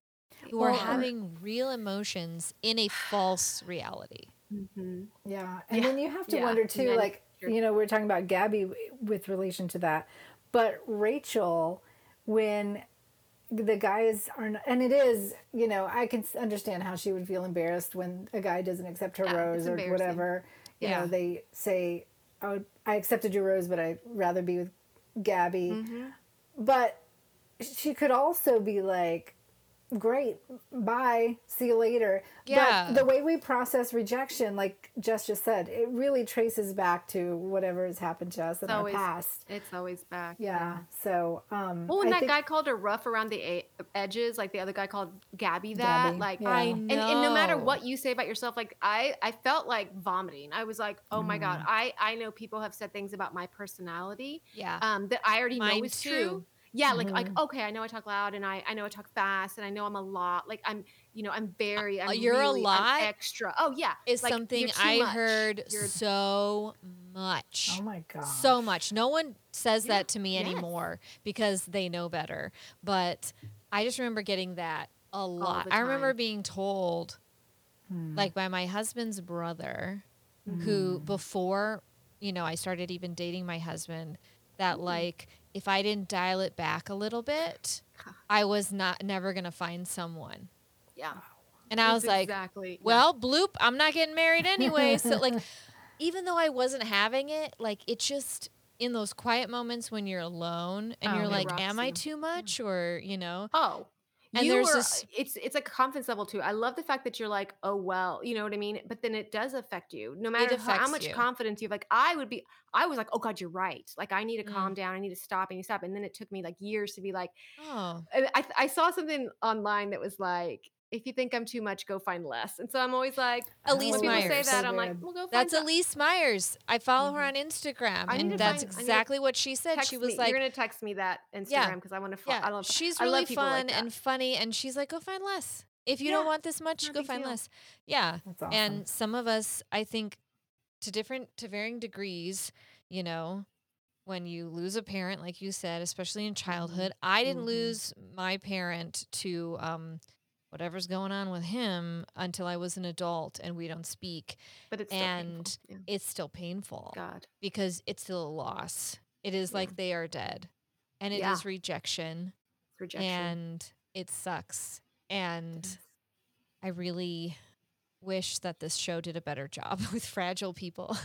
who are having real emotions in a false reality. Mm-hmm. Yeah. And then you have to wonder too, like, you know, we're talking about Gabby with relation to that. But Rachel, when the guys aren't, and it is, you know, I can understand how she would feel embarrassed when a guy doesn't accept her rose or whatever. You know, they say, oh, I accepted your rose, but I'd rather be with Gabby. Mm-hmm. But she could also be like, great, bye, see you later. Yeah. But the way we process rejection, like Jess just said, it really traces back to whatever has happened to us in our past. It's always back. Yeah. So, well, when that guy called her rough around the edges, like the other guy called Gabby that, like, I know. And no matter what you say about yourself, like I felt like vomiting. I was like, oh my God, I know people have said things about my personality. Yeah. That I already know is true. Yeah, like okay, I know I talk loud, and I know I talk fast, and I know I'm a lot. Like I'm extra. Oh yeah, it's like, something I heard so much. Oh my God, so much. No one says that to me anymore because they know better. But I just remember getting that a lot. I remember being told, like by my husband's brother, who before you know I started even dating my husband, that like, if I didn't dial it back a little bit, I was never going to find someone. Yeah. And I was exactly, well, bloop, I'm not getting married anyway. So like, even though I wasn't having it, like it just, in those quiet moments when you're alone and you're like, am I too much or, you know? Oh, And it's a confidence level too. I love the fact that you're like, oh, well, you know what I mean? But then it does affect you no matter how much confidence you have. Like I was like, oh God, you're right. Like I need to calm down. I need to stop and stop. And then it took me like years to be like, oh, I saw something online that was like, if you think I'm too much, go find less. And so I'm always like, Elise Myers. People say that, so I'm like, well, go find that's that. Elise Myers. I follow her on Instagram, and that's exactly what she said. She was like, "You're gonna text me that Instagram because I want to." I love. She's really fun and funny, and she's like, "Go find less. If you don't want this much, go find less." Yeah, that's awesome. And some of us, I think, to varying degrees, you know. When you lose a parent, like you said, especially in childhood, I didn't lose my parent to whatever's going on with him until I was an adult and we don't speak. But it's still painful. Yeah. It's still painful. God. Because it's still a loss. It is like they are dead. And it is rejection. It's rejection. And it sucks. And I really wish that this show did a better job with fragile people.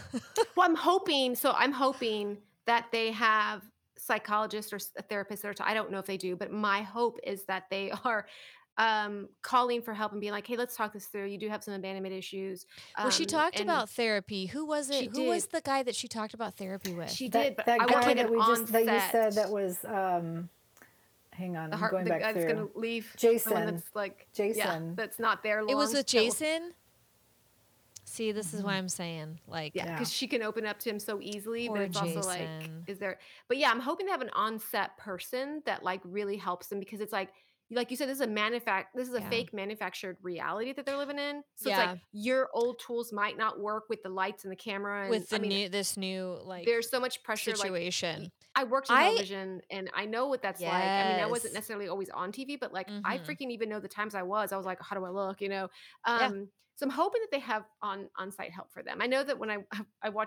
Well, I'm hoping that they have psychologists or therapists that I don't know if they do, but my hope is that they are calling for help and being like, hey, let's talk this through. You do have some abandonment issues. Well, she talked about therapy. Who was it? Who was the guy that she talked about therapy with? She did. But that guy that you said that was, hang on, I'm going back through. The guy's going to leave. Jason. That's like, Jason. Yeah, that's not there long. It was with Jason? See, this is why I'm saying, like, because she can open up to him so easily, but it's Jason. Also like, is there, but yeah, I'm hoping to have an on-set person that like really helps them, because it's like you said, this is a fake manufactured reality that they're living in. So it's like your old tools might not work with the lights and the camera. And with this new like, there's so much pressure situation. Like, I worked in television and I know what that's like. I mean, I wasn't necessarily always on TV, but like I freaking even know the times I was like, how do I look? You know? So I'm hoping that they have on-site help for them. I know that when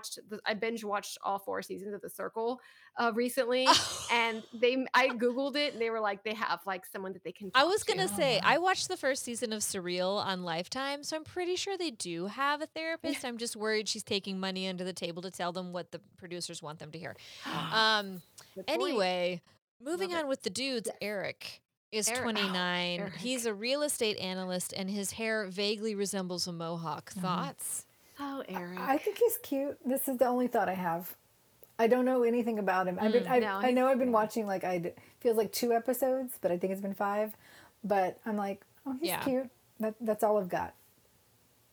I binge watched all 4 seasons of The Circle recently, and I Googled it and they were like, they have like someone that they can talk to. I was going to say, I watched the first season of Surreal on Lifetime, so I'm pretty sure they do have a therapist. I'm just worried she's taking money under the table to tell them what the producers want them to hear. Anyway, moving on with the dudes, Eric is 29. Eric. He's a real estate analyst, and his hair vaguely resembles a mohawk. Thoughts? Oh, Eric. I think he's cute. This is the only thought I have. I don't know anything about him. I know I've been watching, like, I feels like 2 episodes, but I think it's been 5. But I'm like, oh, he's cute. That's all I've got.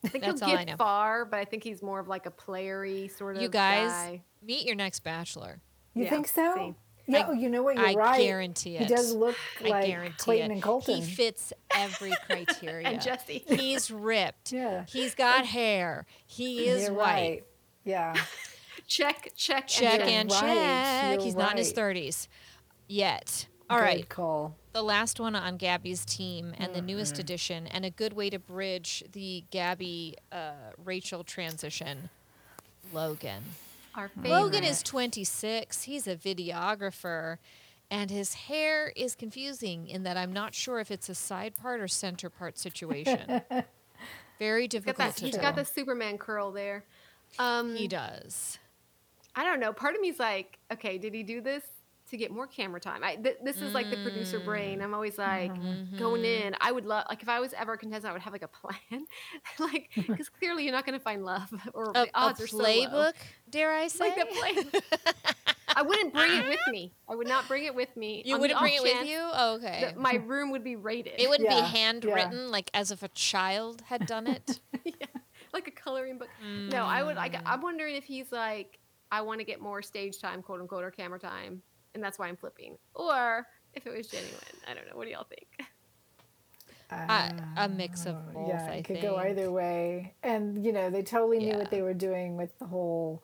I think he'll get far, but I think he's more of like a playery sort of guy. You guys, meet your next bachelor. You think so? Same. Yeah, you know what? You're right. I guarantee it. He does look like Clayton and Colton. He fits every criteria. And Jesse. He's ripped. Yeah. He's got hair. He is white. Right. Yeah. Check and right. check. You're He's right. not in his 30s yet. All good right. call. The last one on Gabby's team and the newest addition, and a good way to bridge the Gabby-Rachel transition, Logan. Logan is 26. He's a videographer, and his hair is confusing in that I'm not sure if it's a side part or center part situation. Very difficult to tell. He's got the Superman curl there. He does. I don't know. Part of me's like, okay, did he do this to get more camera time? This is like the producer brain. I'm always like going in. I would love, like, if I was ever a contestant, I would have like a plan, like, because clearly you're not going to find love or the odds are so low. A playbook, dare I say? Like a playbook. I wouldn't bring it with me. I would not bring it with me. You wouldn't bring it with you? Oh, okay. My room would be raided. It wouldn't be handwritten, like as if a child had done it. Like a coloring book. No, I would. Like, I'm wondering if he's like, I want to get more stage time, quote unquote, or camera time. And that's why I'm flipping. Or if it was genuine. I don't know. What do y'all think? A mix of both, I think. Yeah, it could go either way. And, you know, they totally knew what they were doing with the whole,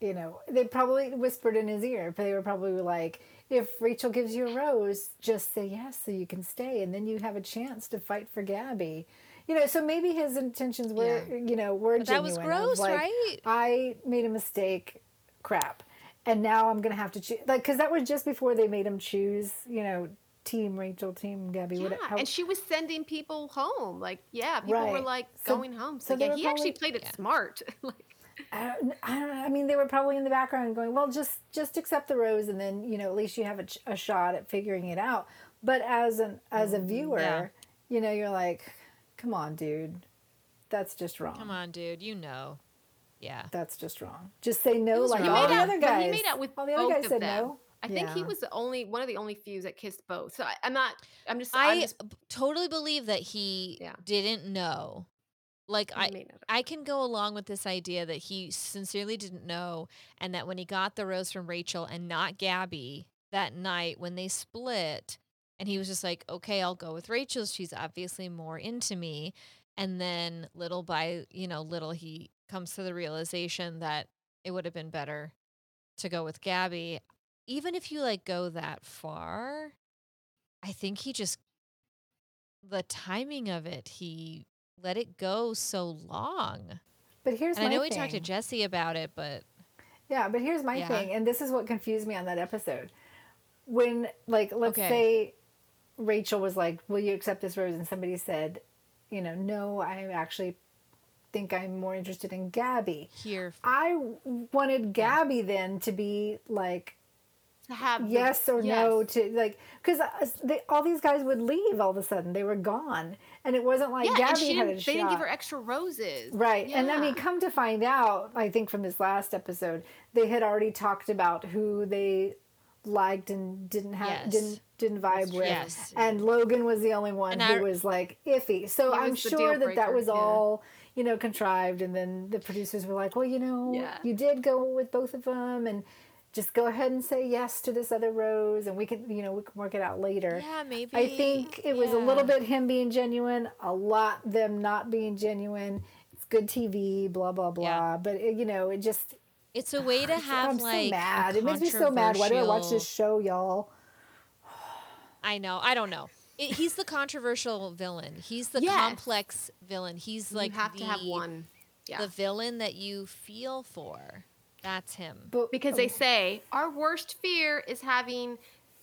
you know, they probably whispered in his ear. They were probably like, if Rachel gives you a rose, just say yes so you can stay. And then you have a chance to fight for Gabby. You know, so maybe his intentions were, you know, were genuine. That was gross, like, right? I made a mistake. Crap. And now I'm going to have to choose, like, because that was just before they made him choose, you know, team Rachel, team Gabby. Yeah, and she was sending people home. Like, people were, like, going home. So, yeah, he actually played it smart. Like, I don't know. I mean, they were probably in the background going, well, just accept the rose and then, you know, at least you have a shot at figuring it out. But as a viewer, you know, you're like, come on, dude. That's just wrong. Come on, dude. You know. Yeah. That's just wrong. Just say no like all the other guys. He made out with both of them. No. I think he was the only one of the only few that kissed both. So I'm just totally believe that he didn't know. Like I can go along with this idea that he sincerely didn't know, and that when he got the rose from Rachel and not Gabby that night when they split, and he was just like, okay, I'll go with Rachel. She's obviously more into me. And then little by, little, he comes to the realization that it would have been better to go with Gabby. Even if you go that far, I think he just, the timing of it, he let it go so long. But here's my thing. And I know we talked to Jesse about it, but. Yeah, but here's my thing. And this is what confused me on that episode. When, let's say Rachel was like, will you accept this rose? And somebody said, no, I actually think I'm more interested in Gabby. I wanted Gabby then to be like, no to because all these guys would leave all of a sudden. They were gone. And it wasn't like Gabby had a shot. They didn't give her extra roses. Right. Yeah. And I mean, come to find out, I think from this last episode, they had already talked about who they liked and didn't vibe with. Yes. And Logan was the only one who was like iffy. So I'm sure that was all, contrived. And then the producers were like, well, you did go with both of them. And just go ahead and say yes to this other rose, and we can work it out later. Yeah, maybe. I think it was a little bit him being genuine, a lot them not being genuine. It's good TV, blah, blah, blah. Yeah. But, it just... It's a way to have, I'm so mad. It makes me so mad. Why do I watch this show, y'all? I know. I don't know. He's the controversial villain. He's the complex villain. He's like you have to have one. Yeah. The villain that you feel for. That's him. But, because they say our worst fear is having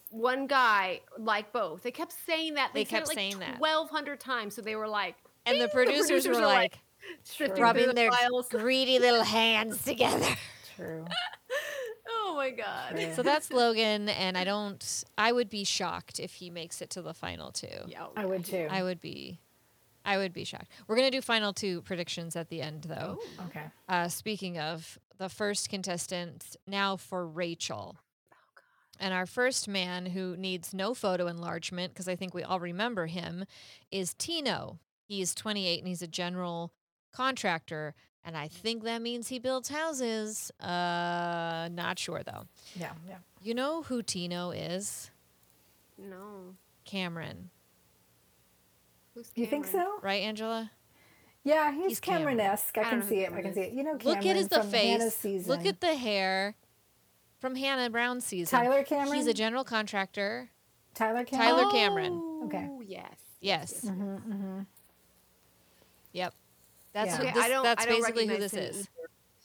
one guy like both. They kept saying that. They kept saying that 1,200 times. So they were like, and the producers were like rubbing their greedy little hands together. True. Oh my God. True. So that's Logan, and I would be shocked if he makes it to the final two. Yeah, I would too. I would be shocked. We're going to do final two predictions at the end, though. Ooh, okay. Speaking of the first contestant, now for Rachel. Oh, God. And our first man who needs no photo enlargement, because I think we all remember him, is Tino. He's 28, and he's a general contractor. And I think that means he builds houses. Not sure, though. Yeah, yeah. You know who Tino is? No. Cameron. Who's Cameron? You think so? Right, Angela? Yeah, he's Cameron-esque. I can see it. You know, Cameron. Look at his face. Look at the hair from Hannah Brown's season. Tyler Cameron? He's a general contractor. Tyler Cameron? Tyler Cameron. Oh, okay. Yes. Mm-hmm, mm-hmm. Yep. That's basically who this is. Either.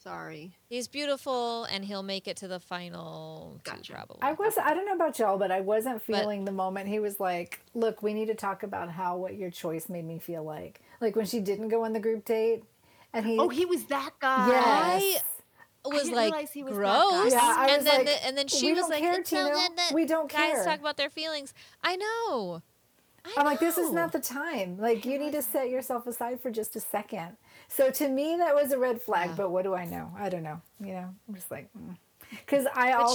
Sorry. He's beautiful, and he'll make it to the final. Gotcha. Probably. I don't know about y'all, but I wasn't feeling the moment he was like, look, we need to talk about how what your choice made me feel like. Like when she didn't go on the group date, and he. Oh, he was that guy. Yes. I didn't realize he was gross. Yeah, and then she was like, we don't care. Guys talk about their feelings. I know. I'm like, this is not the time. Like, you need to set yourself aside for just a second. So to me, that was a red flag. Yeah. But what do I know? I don't know. I'm just like, because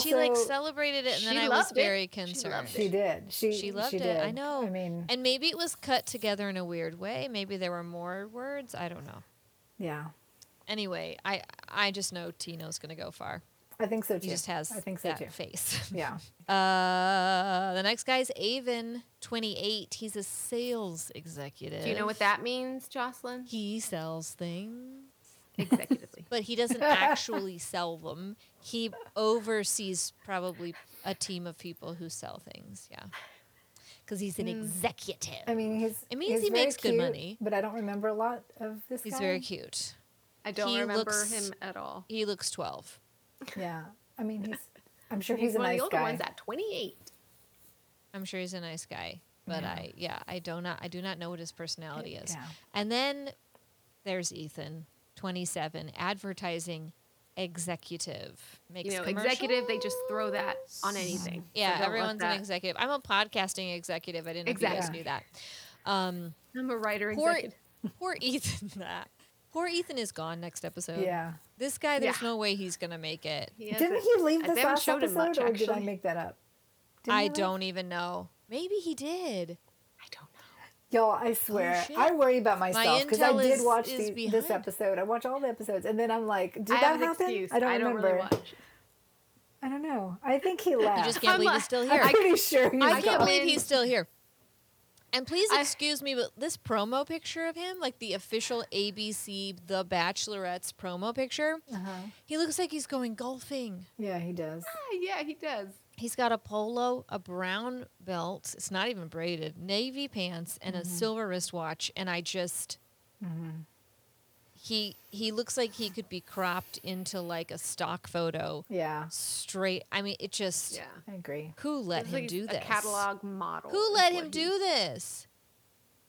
she celebrated it, and then I was very concerned. She did. She loved it. I know. I mean, and maybe it was cut together in a weird way. Maybe there were more words. I don't know. Yeah. Anyway, I just know Tino's gonna go far. I think so too. He just has that face. Yeah. The next guy's Avon, 28. He's a sales executive. Do you know what that means, Jocelyn? He sells things. Executively. But he doesn't actually sell them. He oversees probably a team of people who sell things. Yeah. Because he's an executive. I mean, he makes good money. But I don't remember a lot of this guy. He's very cute. I don't remember him at all. He looks 12. Yeah, I mean, I'm sure he's a nice guy. One of the older ones at 28. I'm sure he's a nice guy, but I do not know what his personality is. Yeah. And then there's Ethan, 27, advertising executive makes commercials. Executive, they just throw that on anything. Yeah, so everyone's an executive. I'm a podcasting executive. I didn't know if you guys knew that. I'm a writer executive. Poor Ethan. Poor Ethan is gone next episode. Yeah. This guy, there's no way he's going to make it. Didn't he leave this last episode much, or did I make that up? I don't even know. Maybe he did. I don't know. Y'all, I swear. I worry about myself because I did watch this episode. I watch all the episodes and then I'm like, did that happen? I don't remember. Really watch. I don't know. I think he left. You just can't believe he's still here. I'm pretty sure he's I can't believe he's still here. And please excuse me, but this promo picture of him, like the official ABC The Bachelorette's promo picture, he looks like he's going golfing. Yeah, he does. Yeah, he does. He's got a polo, a brown belt, it's not even braided, navy pants, and a silver wristwatch. And I just, he looks like he could be cropped into like a stock photo. Yeah. Straight. I mean, it just. Yeah, I agree. Who let him do this? A catalog model. Who let him do this?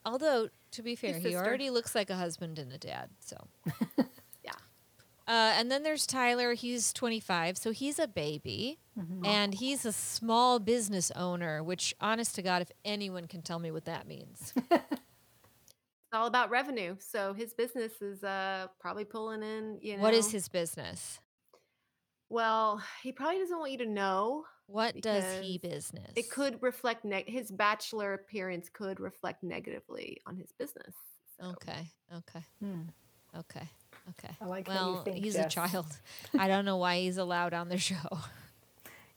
Although, to be fair, he already looks like a husband and a dad, so. And then there's Tyler. He's 25, so he's a baby. And he's a small business owner, which, honest to God, if anyone can tell me what that means. It's all about revenue. So his business is probably pulling in, you know. What is his business? Well, he probably doesn't want you to know. What does he business? It could reflect his bachelor appearance could reflect negatively on his business. So. Okay. I like how you think, he's a child. I don't know why he's allowed on the show.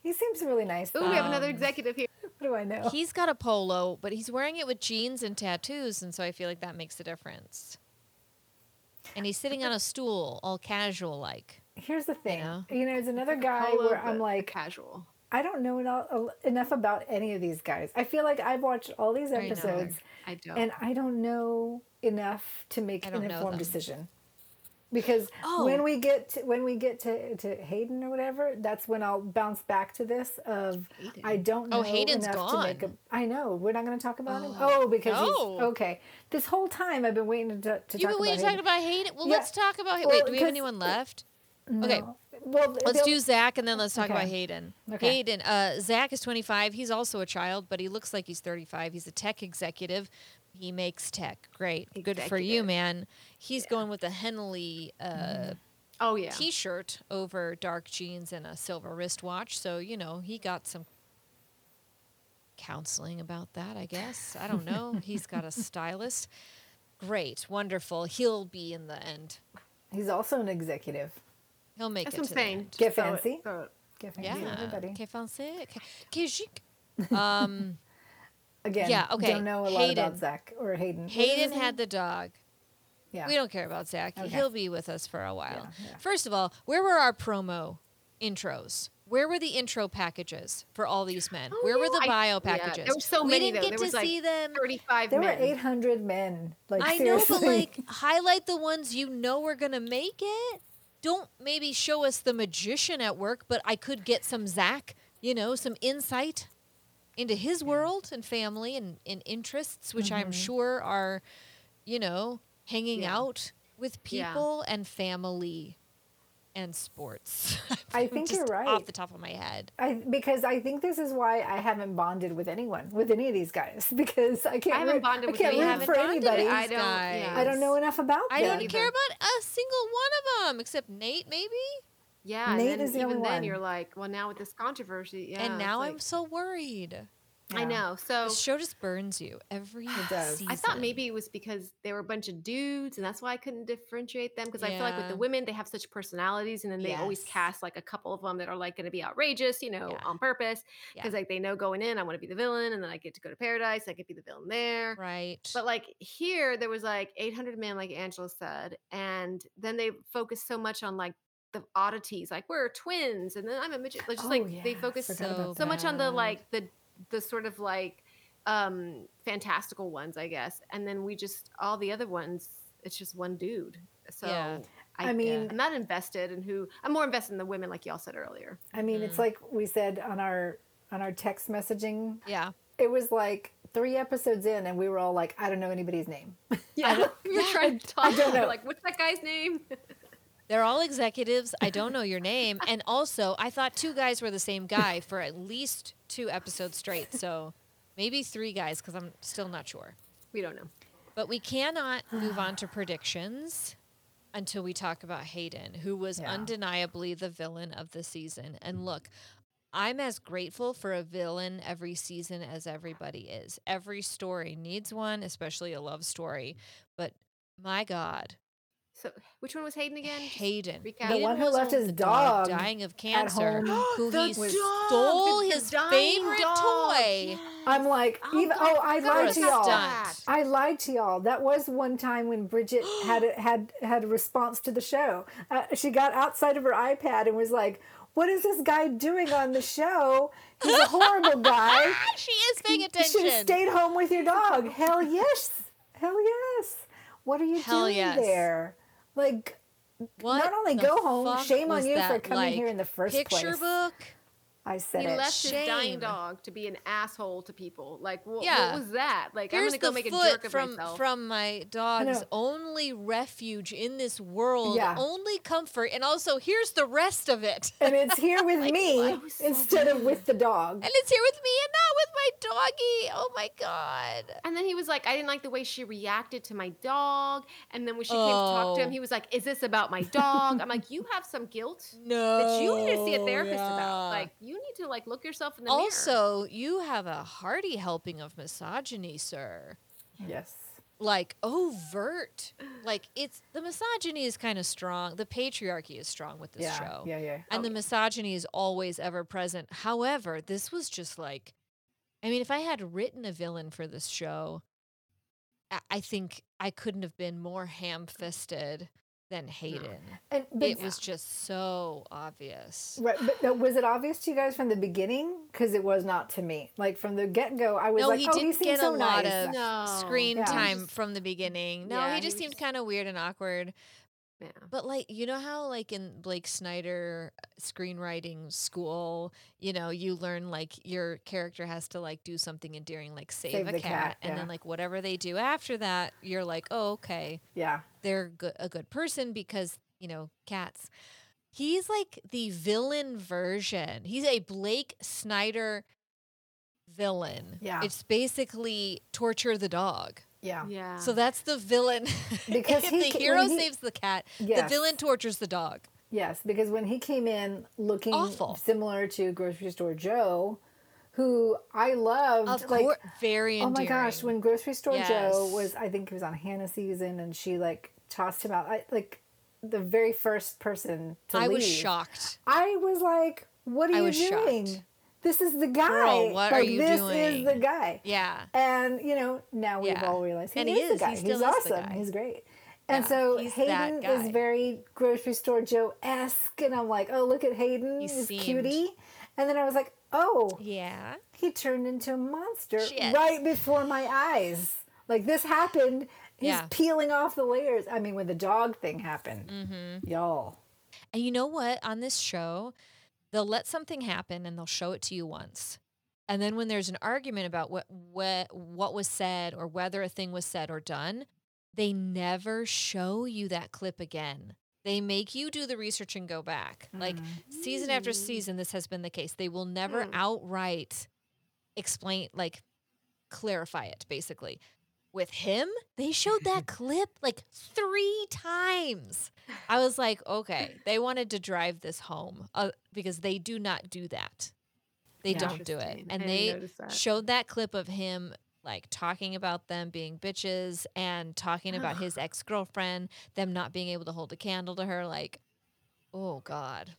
He seems really nice. Ooh, we have another executive here. What do I know? He's got a polo, but he's wearing it with jeans and tattoos, and so I feel like that makes a difference. And he's sitting on a stool, all casual-like. Here's the thing. You know there's another guy where I'm like, casual. I don't know enough about any of these guys. I feel like I've watched all these episodes, and I don't know enough to make an informed decision. Because when we get to Hayden or whatever, that's when I'll bounce back to this of Hayden. I don't know Hayden's enough gone. To make a. I know we're not going to talk about him. He's okay. This whole time I've been waiting to talk about Hayden. Well, let's talk about. Wait, do we have anyone left? No. Okay. Well, let's do Zach and then let's talk about Hayden. Okay. Hayden. Zach is 25. He's also a child, but he looks like he's 35. He's a tech executive. He makes tech. Great. Executive. Good for you, man. He's going with a Henley T-shirt over dark jeans and a silver wristwatch. So, you know, he got some counseling about that, I guess. I don't know. He's got a stylist. Great. Wonderful. He'll be in the end. He's also an executive. He'll make it to the end. Get fancy. Get fancy. Yeah. Everybody. Get fancy. Que chic. Again, don't know a lot about Zach or Hayden. Hayden had the dog. Yeah. We don't care about Zach. Okay. He'll be with us for a while. Yeah. First of all, where were our promo intros? Where were the intro packages for all these men? Where were the bio packages? Yeah, there were so many, though. We didn't get to see them. 35 men. There were 800 men. Like, I know, but like, highlight the ones you know are going to make it. Don't maybe show us the magician at work, but I could get some Zach, you know, some insight into his world and family and interests, which I'm sure are, you know, hanging out with people and family and sports. I think you're right. Off the top of my head. Because I think this is why I haven't bonded with anyone, with any of these guys, because I can't root for anybody. I don't know enough about them. I don't care about a single one of them, except Nate, maybe? Yeah, Nate and then, is the even only then one. You're like, well, now with this controversy, and now I'm so worried. Yeah. I know. So the show just burns you every season. I thought maybe it was because they were a bunch of dudes, and that's why I couldn't differentiate them. Because I feel like with the women, they have such personalities, and then they always cast like a couple of them that are like going to be outrageous, you know, on purpose. Because like they know going in, I want to be the villain, and then I get to go to paradise, I could be the villain there. Right. But like here, there was like 800 men, like Angela said, and then they focused so much on like the oddities, like we're twins, and then I'm a midget. Just they focus so much on the like the sort of like fantastical ones, I guess, and then we just all the other ones. It's just one dude. So I mean, I'm not invested in who. I'm more invested in the women, like y'all said earlier. I mean, it's like we said on our text messaging. Yeah, it was like 3 episodes in, and we were all like, I don't know anybody's name. Yeah, you're trying to talk. I don't know. Like, what's that guy's name? They're all executives. I don't know your name. And also, I thought two guys were the same guy for at least 2 episodes straight. So maybe 3 guys, because I'm still not sure. We don't know. But we cannot move on to predictions until we talk about Hayden, who was undeniably the villain of the season. And look, I'm as grateful for a villain every season as everybody is. Every story needs one, especially a love story. But my God. So, which one was Hayden again? Hayden. The one who left his dog dying of cancer, who he stole his favorite toy. I'm like, I lied to y'all. I lied to y'all. That was one time when Bridget had a response to the show. She got outside of her iPad and was like, what is this guy doing on the show? He's a horrible guy. She is paying attention. You should have stayed home with your dog. Hell yes. Hell yes. What are you doing there? Like, what not only go home, shame on you for coming here in the first place. Picture book? I said it. He left his dying dog to be an asshole to people. Like, what was that? Like, I'm going to go make a jerk of myself. From my dog's only refuge in this world, only comfort, and also here's the rest of it. And it's here with me instead of with the dog. And it's here with me and not with my doggy. Oh, my God. And then he was like, I didn't like the way she reacted to my dog. And then when she came to talk to him, he was like, is this about my dog? I'm like, you have some guilt that you need to see a therapist about. Like, you need to look yourself in the mirror. Also, you have a hearty helping of misogyny, sir. Yes. Overt. It's the misogyny is kind of strong. The patriarchy is strong with this show. Yeah. And the misogyny is always ever present. However, this was just if I had written a villain for this show, I think I couldn't have been more ham-fisted than Hayden. It was just so obvious. Right, but was it obvious to you guys from the beginning? Because it was not to me. From the get-go, I was he seemed so nice. No, he didn't get a lot of screen time from the beginning. No, he just seemed kind of weird and awkward. Yeah. But you know how in Blake Snyder screenwriting school, you learn your character has to do something endearing, save a cat. And then whatever they do after that, you're oh, okay. Yeah. They're a good person because, cats. He's the villain version. He's a Blake Snyder villain. Yeah. It's basically torture the dog. Yeah. So that's the villain. Because if the hero saves the cat, the villain tortures the dog. Yes, because when he came in looking awful, similar to Grocery Store Joe, who I loved. Of course, very endearing. Oh my gosh, when Grocery Store Joe was, I think he was on Hannah's season, and she tossed him out. The very first person to leave. I was shocked. I was like, what are you doing? Shocked. This is the guy. Girl, what are you doing? This is the guy. Yeah. And, now we've all realized he is the guy. He's awesome. He's great. And so Hayden is very Grocery Store Joe-esque. And I'm like, oh, look at Hayden. He's cutie. And then I was like, oh. Yeah. He turned into a monster right before my eyes. This happened. He's peeling off the layers. I mean, when the dog thing happened. Mm-hmm. Y'all. And you know what? On this show, they'll let something happen and they'll show it to you once. And then when there's an argument about what was said or whether a thing was said or done, they never show you that clip again. They make you do the research and go back. Mm-hmm. Season after season, this has been the case. They will never outright explain, clarify it, basically. With him, they showed that clip 3 times. I was like, okay, they wanted to drive this home because they do not do that. They don't do it. And they showed that clip of him talking about them being bitches and talking about his ex-girlfriend, them not being able to hold a candle to her. Oh God.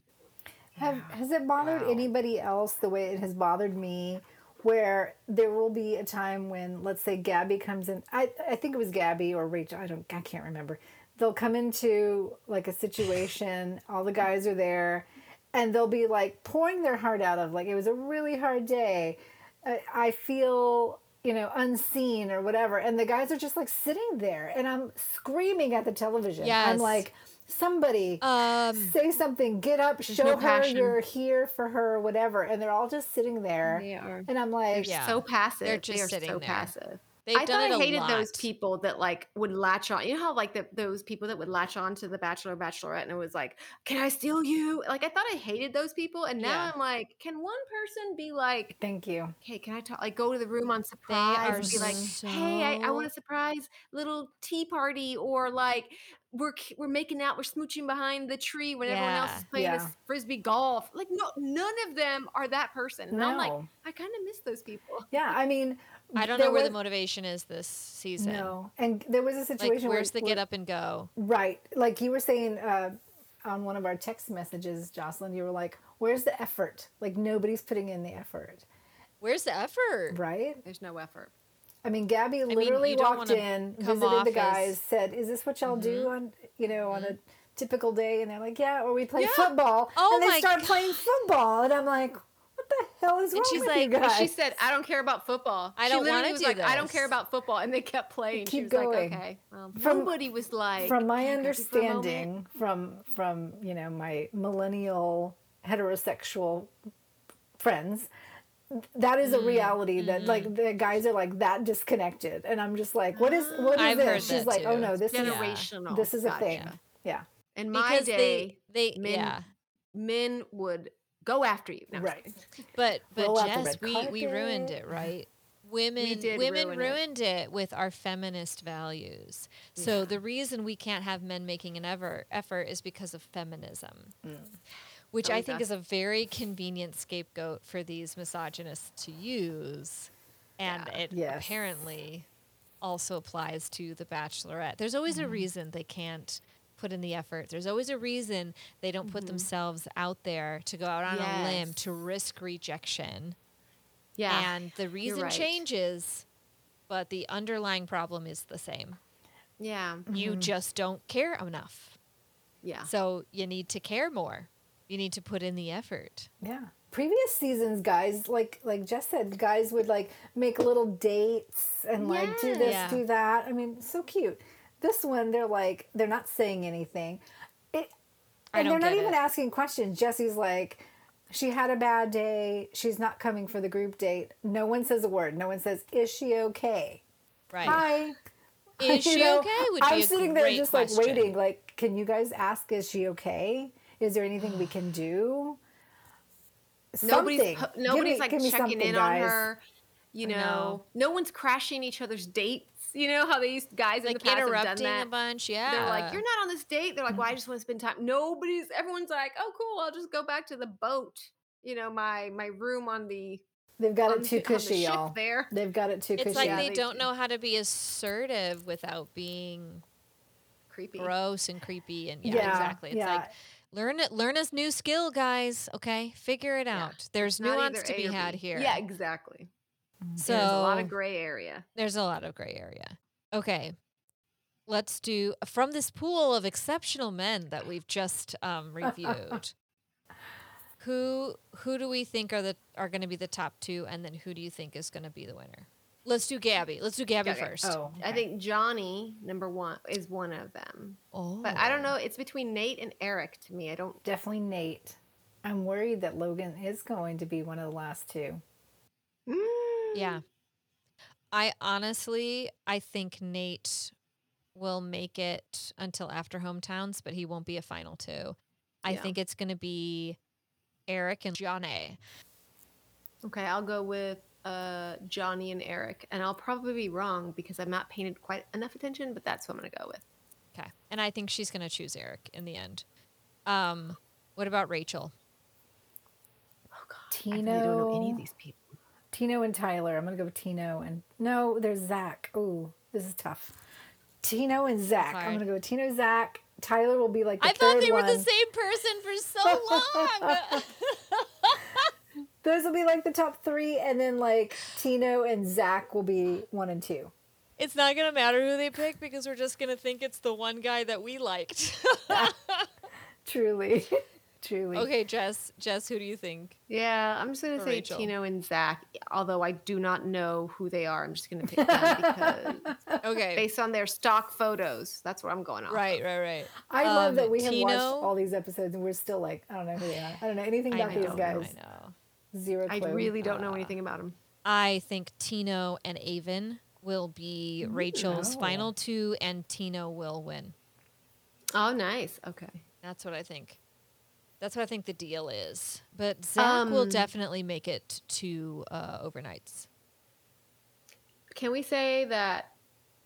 Has it bothered anybody else the way it has bothered me? Where there will be a time when, let's say, Gabby comes in. I think it was Gabby or Rachel. I can't remember. They'll come into a situation. All the guys are there, and they'll be pouring their heart out of it was a really hard day. I feel unseen or whatever. And the guys are just sitting there, and I'm screaming at the television. Yes. I'm like, somebody say something, get up, show her passion. You're here for her, whatever. And they're all just sitting there. They are. And I'm like, they're so passive. They're just sitting there. Passive. I hated those people that like would latch on. You know how like those people that would latch on to the Bachelor, Bachelorette, and it was like, "Can I steal you?" Like I thought I hated those people, and now I'm like, can one person be like, "Thank you." Hey, can I talk? Like go to the room on surprise and be like, "Hey, I want a surprise little tea party," or like we're making out, we're smooching behind the tree when everyone else is playing this frisbee golf. Like no, none of them are that person. And I'm like, I kind of miss those people. Yeah, I mean. I don't know where the motivation is this season. No. And there was a situation like, where's the get up and go? Right. Like you were saying on one of our text messages, Jocelyn, you were like, where's the effort? Like nobody's putting in the effort. Where's the effort? Right? There's no effort. I mean, Gabby literally walked in, visited the guys, said, is this what y'all do on, on a typical day? And they're like, yeah, or we play football. Oh, and they start playing football. And I'm like, what the hell is wrong with you guys? Well, she said, I don't care about football. I don't want to do this. I don't care about football. And they kept playing. She was going. Like, okay. Nobody was like. From my understanding, from my millennial heterosexual friends, that is a reality that like the guys are like that disconnected. And I'm just like, what is this? She's like, oh no, this is generational. This is a thing. Yeah. In my day, men would go after you. No, right. But Jess, we ruined it, right? Women ruined it with our feminist values. Yeah. So the reason we can't have men making an effort is because of feminism, which I think is a very convenient scapegoat for these misogynists to use. And it apparently also applies to The Bachelorette. There's always a reason they can't put in the effort. There's always a reason they don't put themselves out there to go out on a limb to risk rejection. Yeah. And the reason changes, but the underlying problem is the same. Yeah. You just don't care enough. Yeah. So you need to care more. You need to put in the effort. Yeah. Previous seasons, guys, like Jess said, guys would like make little dates and like do this, do that. I mean, so cute. This one, they're like, they're not saying anything. And they're not even asking questions. Jesse's like, she had a bad day. She's not coming for the group date. No one says a word. No one says, is she okay? Right. Hi. Is she okay? I'm sitting there just like waiting. Like, can you guys ask, is she okay? Is there anything we can do? Something. Nobody's like checking in on her. You know, no one's crashing each other's dates. You know how these guys like in the past interrupting have done that? A bunch, yeah. They're like, you're not on this date. They're like, well, I just want to spend time. Everyone's like, oh, cool. I'll just go back to the boat. You know, my room on the. They've got it too cushy, y'all. There. They've got it too cushy. It's like they don't know how to be assertive without being creepy, gross and creepy, and exactly. It's like learn a new skill, guys. Okay, figure it out. There's nuance to be had here. Yeah, exactly. So there's a lot of gray area. Okay. Let's do from this pool of exceptional men that we've just reviewed. who do we think are going to be the top two, and then who do you think is going to be the winner? Let's do Gabby. First. Oh, okay. I think Johnny number 1 is one of them. Oh. But I don't know, it's between Nate and Eric to me. Definitely Nate. I'm worried that Logan is going to be one of the last two. Mm. Yeah. I think Nate will make it until after hometowns, but he won't be a final two. I think it's going to be Eric and Johnny. Okay, I'll go with Johnny and Eric, and I'll probably be wrong because I've not paid quite enough attention, but that's what I'm going to go with. Okay, and I think she's going to choose Eric in the end. What about Rachel? Oh, God. Tino. I really don't know any of these people. Tino and Tyler. I'm going to go with Tino and... No, there's Zach. Ooh, this is tough. Tino and Zach. I'm going to go with Tino, Zach. Tyler will be like the third one. I thought they were the same person for so long. Those will be like the top 3, and then like Tino and Zach will be 1 and 2. It's not going to matter who they pick because we're just going to think it's the one guy that we liked. Truly. Truly. Okay, Jess, who do you think? Yeah, I'm just going to say Rachel. Tino and Zach, although I do not know who they are. I'm just going to pick them because based on their stock photos, that's what I'm going on. Right. I love that we have watched all these episodes and we're still like, I don't know who they are. I don't know anything about these guys. I know. Zero clue. I really don't know anything about them. I think Tino and Avon will be Rachel's final two, and Tino will win. Oh, nice. Okay. That's what I think. That's what I think the deal is. But Zach will definitely make it to overnights. Can we say that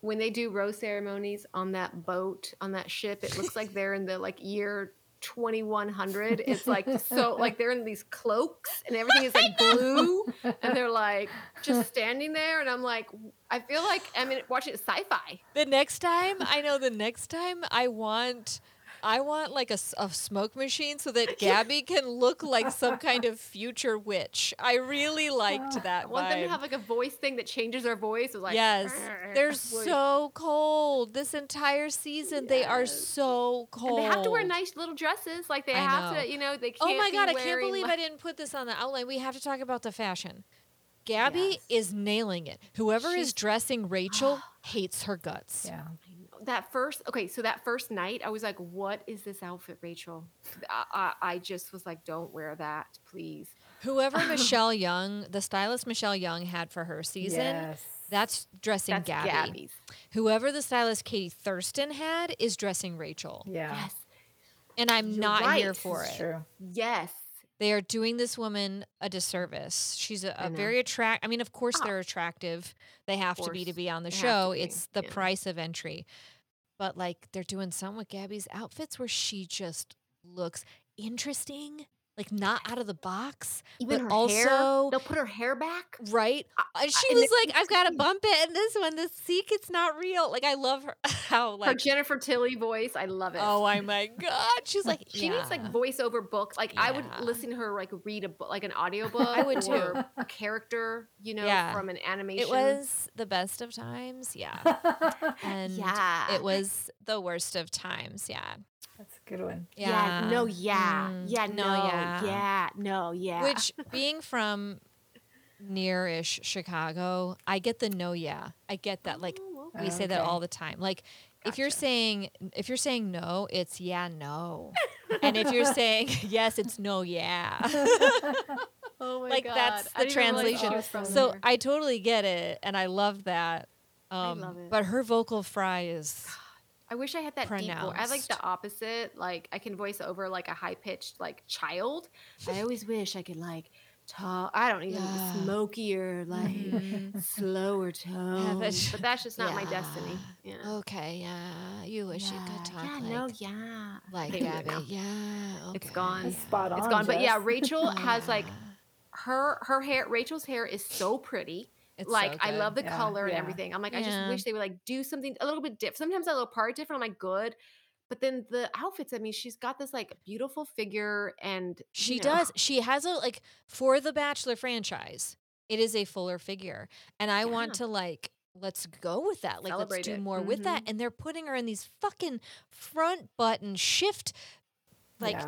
when they do rose ceremonies on that boat, on that ship, it looks like they're in the like year 2100. It's like so like they're in these cloaks and everything is like blue and they're like just standing there. And I'm like, I feel like I'm watching sci-fi. The next time I want like a smoke machine so that Gabby can look like some kind of future witch. I really liked that. I want them to have like a voice thing that changes their voice. Like, yes. They're so cold. This entire season, they are so cold. And they have to wear nice little dresses. Like they have to, they can't. Oh my God, I can't believe I didn't put this on the outline. We have to talk about the fashion. Gabby is nailing it. Whoever is dressing Rachel hates her guts. Yeah. That first night, I was like, what is this outfit, Rachel? I just was like, don't wear that, please. Whoever the stylist Michelle Young had for her season, that's dressing Gabby. Gabby's. Whoever the stylist Katie Thurston had is dressing Rachel. Yeah. Yes. And I'm here for it. It's true. Yes. They are doing this woman a disservice. She's a very attractive. I mean, of course they're attractive. They have to be on the show. It's the price of entry. But like they're doing some with Gabby's outfits where she just looks interesting, like not out of the box. Even but her also hair, they'll put her hair back. Right. I've got to bump it in this one. This seek, it's not real. Like I love her. How like her Jennifer Tilly voice. I love it. Oh my God. She's like, she needs like voiceover books. Like I would listen to her like read a book, like an audiobook. I would or too. A character, from an animation. It was the best of times. Yeah. And it was the worst of times. Yeah. That's a good one. Yeah. Which, being from near-ish Chicago, I get the no yeah. I get that. Like we say that all the time. Like if you're saying no, it's yeah no. And if you're saying yes, it's no yeah. Oh my God. Like that's the translation. So I totally get it and I love that. I love it. But her vocal fry is I wish I had that deep voice. I like the opposite. Like I can voice over like a high pitched like child. I always wish I could like talk. I don't even smokier, like slower tone. But that's just not my destiny. Yeah. Okay, yeah. You wish you could talk. Yeah, like Gabby. No. Yeah. Okay. It's gone. It's spot on. It's gone. But yeah, Rachel has like her hair. Rachel's hair is so pretty. It's like so I love the color and everything. I'm like, I just wish they would like do something a little bit different. Sometimes a little part different. I'm like, good, but then the outfits. I mean, she's got this like beautiful figure, and she does. She has a like for the Bachelor franchise. It is a fuller figure, and I want to like let's go with that. Like let's do more with that. And they're putting her in these fucking front button shift. Like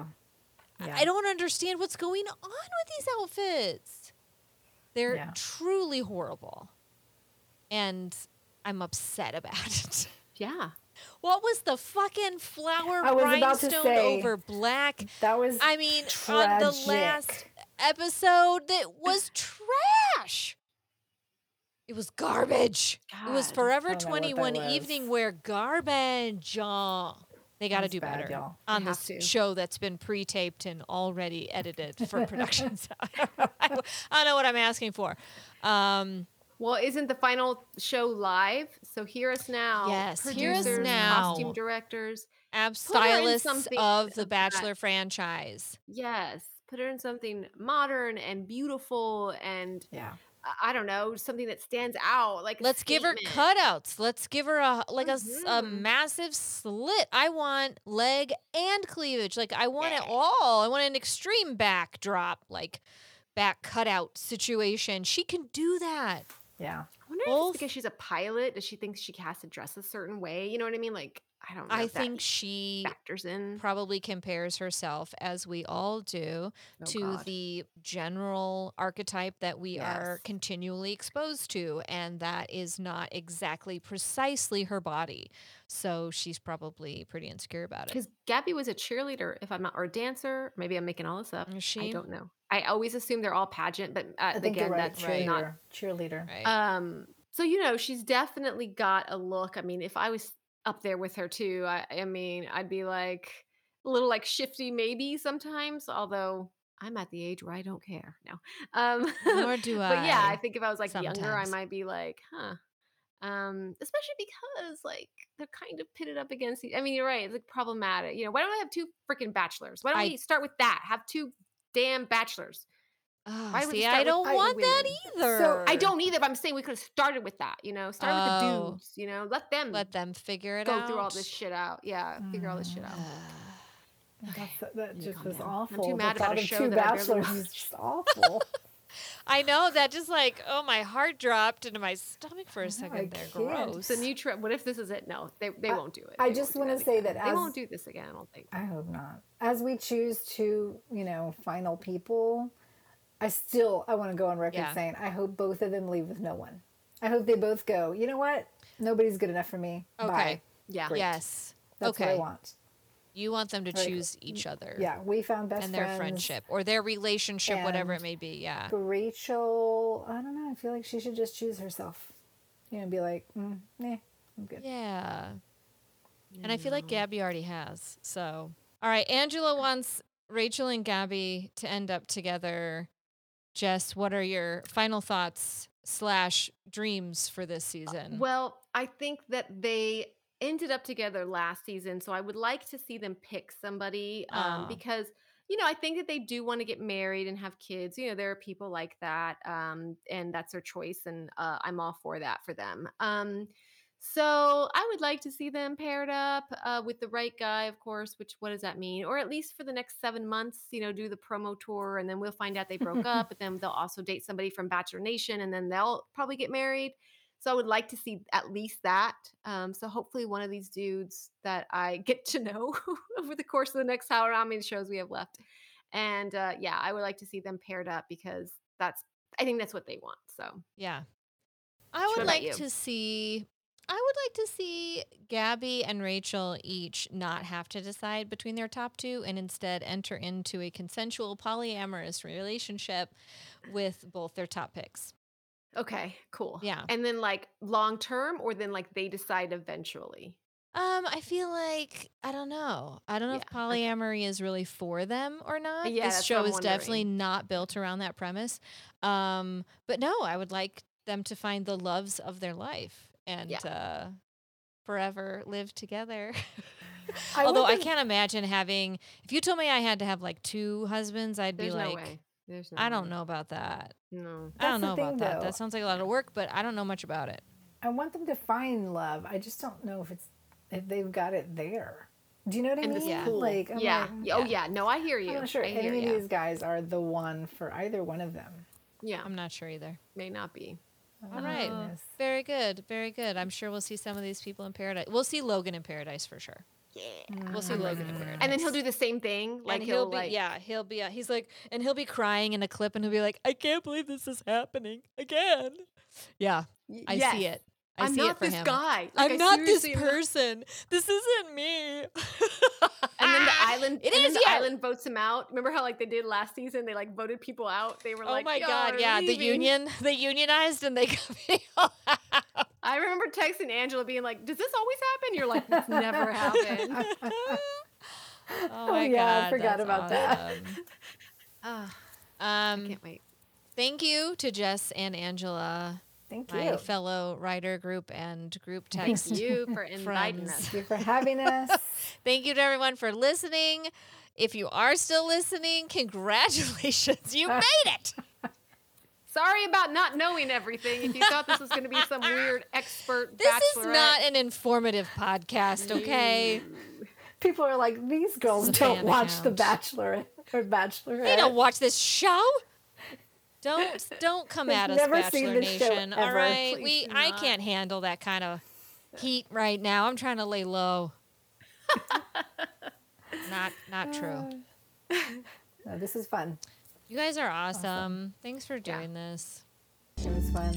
I don't understand what's going on with these outfits. They're truly horrible. And I'm upset about it. Yeah. What was the fucking flower rhinestone over black? That was tragic. On the last episode, that was trash. It was garbage. God, it was Forever 21 evening wear garbage. They got to do better on this show that's been pre-taped and already edited for production. So I don't know what I'm asking for. Well, isn't the final show live? So hear us now. Yes, producers, hear us now. Costume directors. Stylists of the Bachelor franchise. Yes, put her in something modern and beautiful and I don't know, something that stands out. Like let's give her cutouts. Let's give her a massive slit. I want leg and cleavage. Like I want it all. I want an extreme backdrop, like back cutout situation. She can do that. Yeah. I wonder if it's because she's a pilot, does she think she has to dress a certain way? You know what I mean? Like I don't know. I think she factors in. Probably compares herself, as we all do, to the general archetype that we are continually exposed to. And that is not exactly precisely her body. So she's probably pretty insecure about it. Because Gabby was a cheerleader, or a dancer. Maybe I'm making all this up. Is she? I don't know. I always assume they're all pageant, but again, right. That's right. Not cheerleader. Right. So, you know, she's definitely got a look. I mean, if I was up there with her too, I mean, I'd be like a little like shifty maybe sometimes, although I'm at the age where I don't care now. Nor do I. But yeah, I think if I was like sometimes. Younger, I might be like, huh. Especially because like they're kind of pitted up against each. I mean, you're right. It's like problematic. You know, why don't I have two freaking bachelors? Why don't we start with that? Have two damn bachelors. Oh, see, I don't want that either. So I don't either. But I'm saying we could have started with that. You know, start with the dudes. You know, let them figure it out. Go through all this shit out. Yeah, figure all this shit out. Okay. That just is awful. I'm too mad about a show two that bachelors is just awful. I know that just like, oh, my heart dropped into my stomach for a second. They're gross. The new trip. What if this is it? No, they won't do it. I just want to say that they won't do this again. I don't think. I hope not. As we choose to, you know, final people, I want to go on record saying I hope both of them leave with no one. I hope they both go, you know what? Nobody's good enough for me. Okay. Bye. Yeah. Great. Yes. That's what I want. You want them to choose each other. Yeah, we found best friends. And their friendship or their relationship, whatever it may be, yeah. For Rachel, I don't know. I feel like she should just choose herself. You know, be like, I'm good. Yeah. And I feel like Gabby already has. So, all right, Angela wants Rachel and Gabby to end up together. Jess, what are your final thoughts / dreams for this season? Well, I think that they ended up together last season, so I would like to see them pick somebody because, you know, I think that they do want to get married and have kids. You know, there are people like that, and that's their choice, and I'm all for that for them. So I would like to see them paired up with the right guy, of course, which what does that mean? Or at least for the next 7 months, you know, do the promo tour, and then we'll find out they broke up, but then they'll also date somebody from Bachelor Nation, and then they'll probably get married. So I would like to see at least that. So hopefully one of these dudes that I get to know over the course of the next how many shows we have left. And I would like to see them paired up because I think that's what they want. So yeah, I would like to see Gabby and Rachel each not have to decide between their top two and instead enter into a consensual polyamorous relationship with both their top picks. Okay, cool. Yeah. And then like long term or then like they decide eventually? I feel like, I don't know if polyamory is really for them or not. Yeah, this show is definitely not built around that premise. But no, I would like them to find the loves of their life and forever live together. Although I can't imagine having, if you told me I had to have like two husbands, I'd be like, I don't know about that. No. I don't know about that. That sounds like a lot of work, but I don't know much about it. I want them to find love. I just don't know if they've got it there. Do you know what I mean? Yeah. Like, yeah. No, I hear you. I'm not sure any of these guys are the one for either one of them. Yeah. I'm not sure either. May not be. All right. Goodness. Very good. Very good. I'm sure we'll see some of these people in Paradise. We'll see Logan in Paradise for sure. Yeah. We'll see Logan in Paradise. And then he'll do the same thing. Like he'll be crying in a clip and he'll be like, I can't believe this is happening again. Yeah. I see it. I'm not this guy. I'm not this person. This isn't me. And then the island votes him out. Remember how like they did last season? They like voted people out. They were like, oh my God, yeah, leaving. They unionized and they got people out. I remember texting Angela being like, does this always happen? You're like, this never happened. Oh my God. I forgot about that. I can't wait. Thank you to Jess and Angela. Thank you. My fellow writer group and group text. Thank you for inviting us. Thank you for having us. Thank you to everyone for listening. If you are still listening, congratulations. You made it. Sorry about not knowing everything. If you thought this was going to be some weird expert This is not an informative podcast, okay? People are like, these girls don't watch The Bachelor or Bachelorette. They don't watch this show. Don't come at us, Bachelor Nation. All right, I can't handle that kind of heat right now. I'm trying to lay low. Not true. No, this is fun. You guys are awesome. Thanks for doing this. It was fun.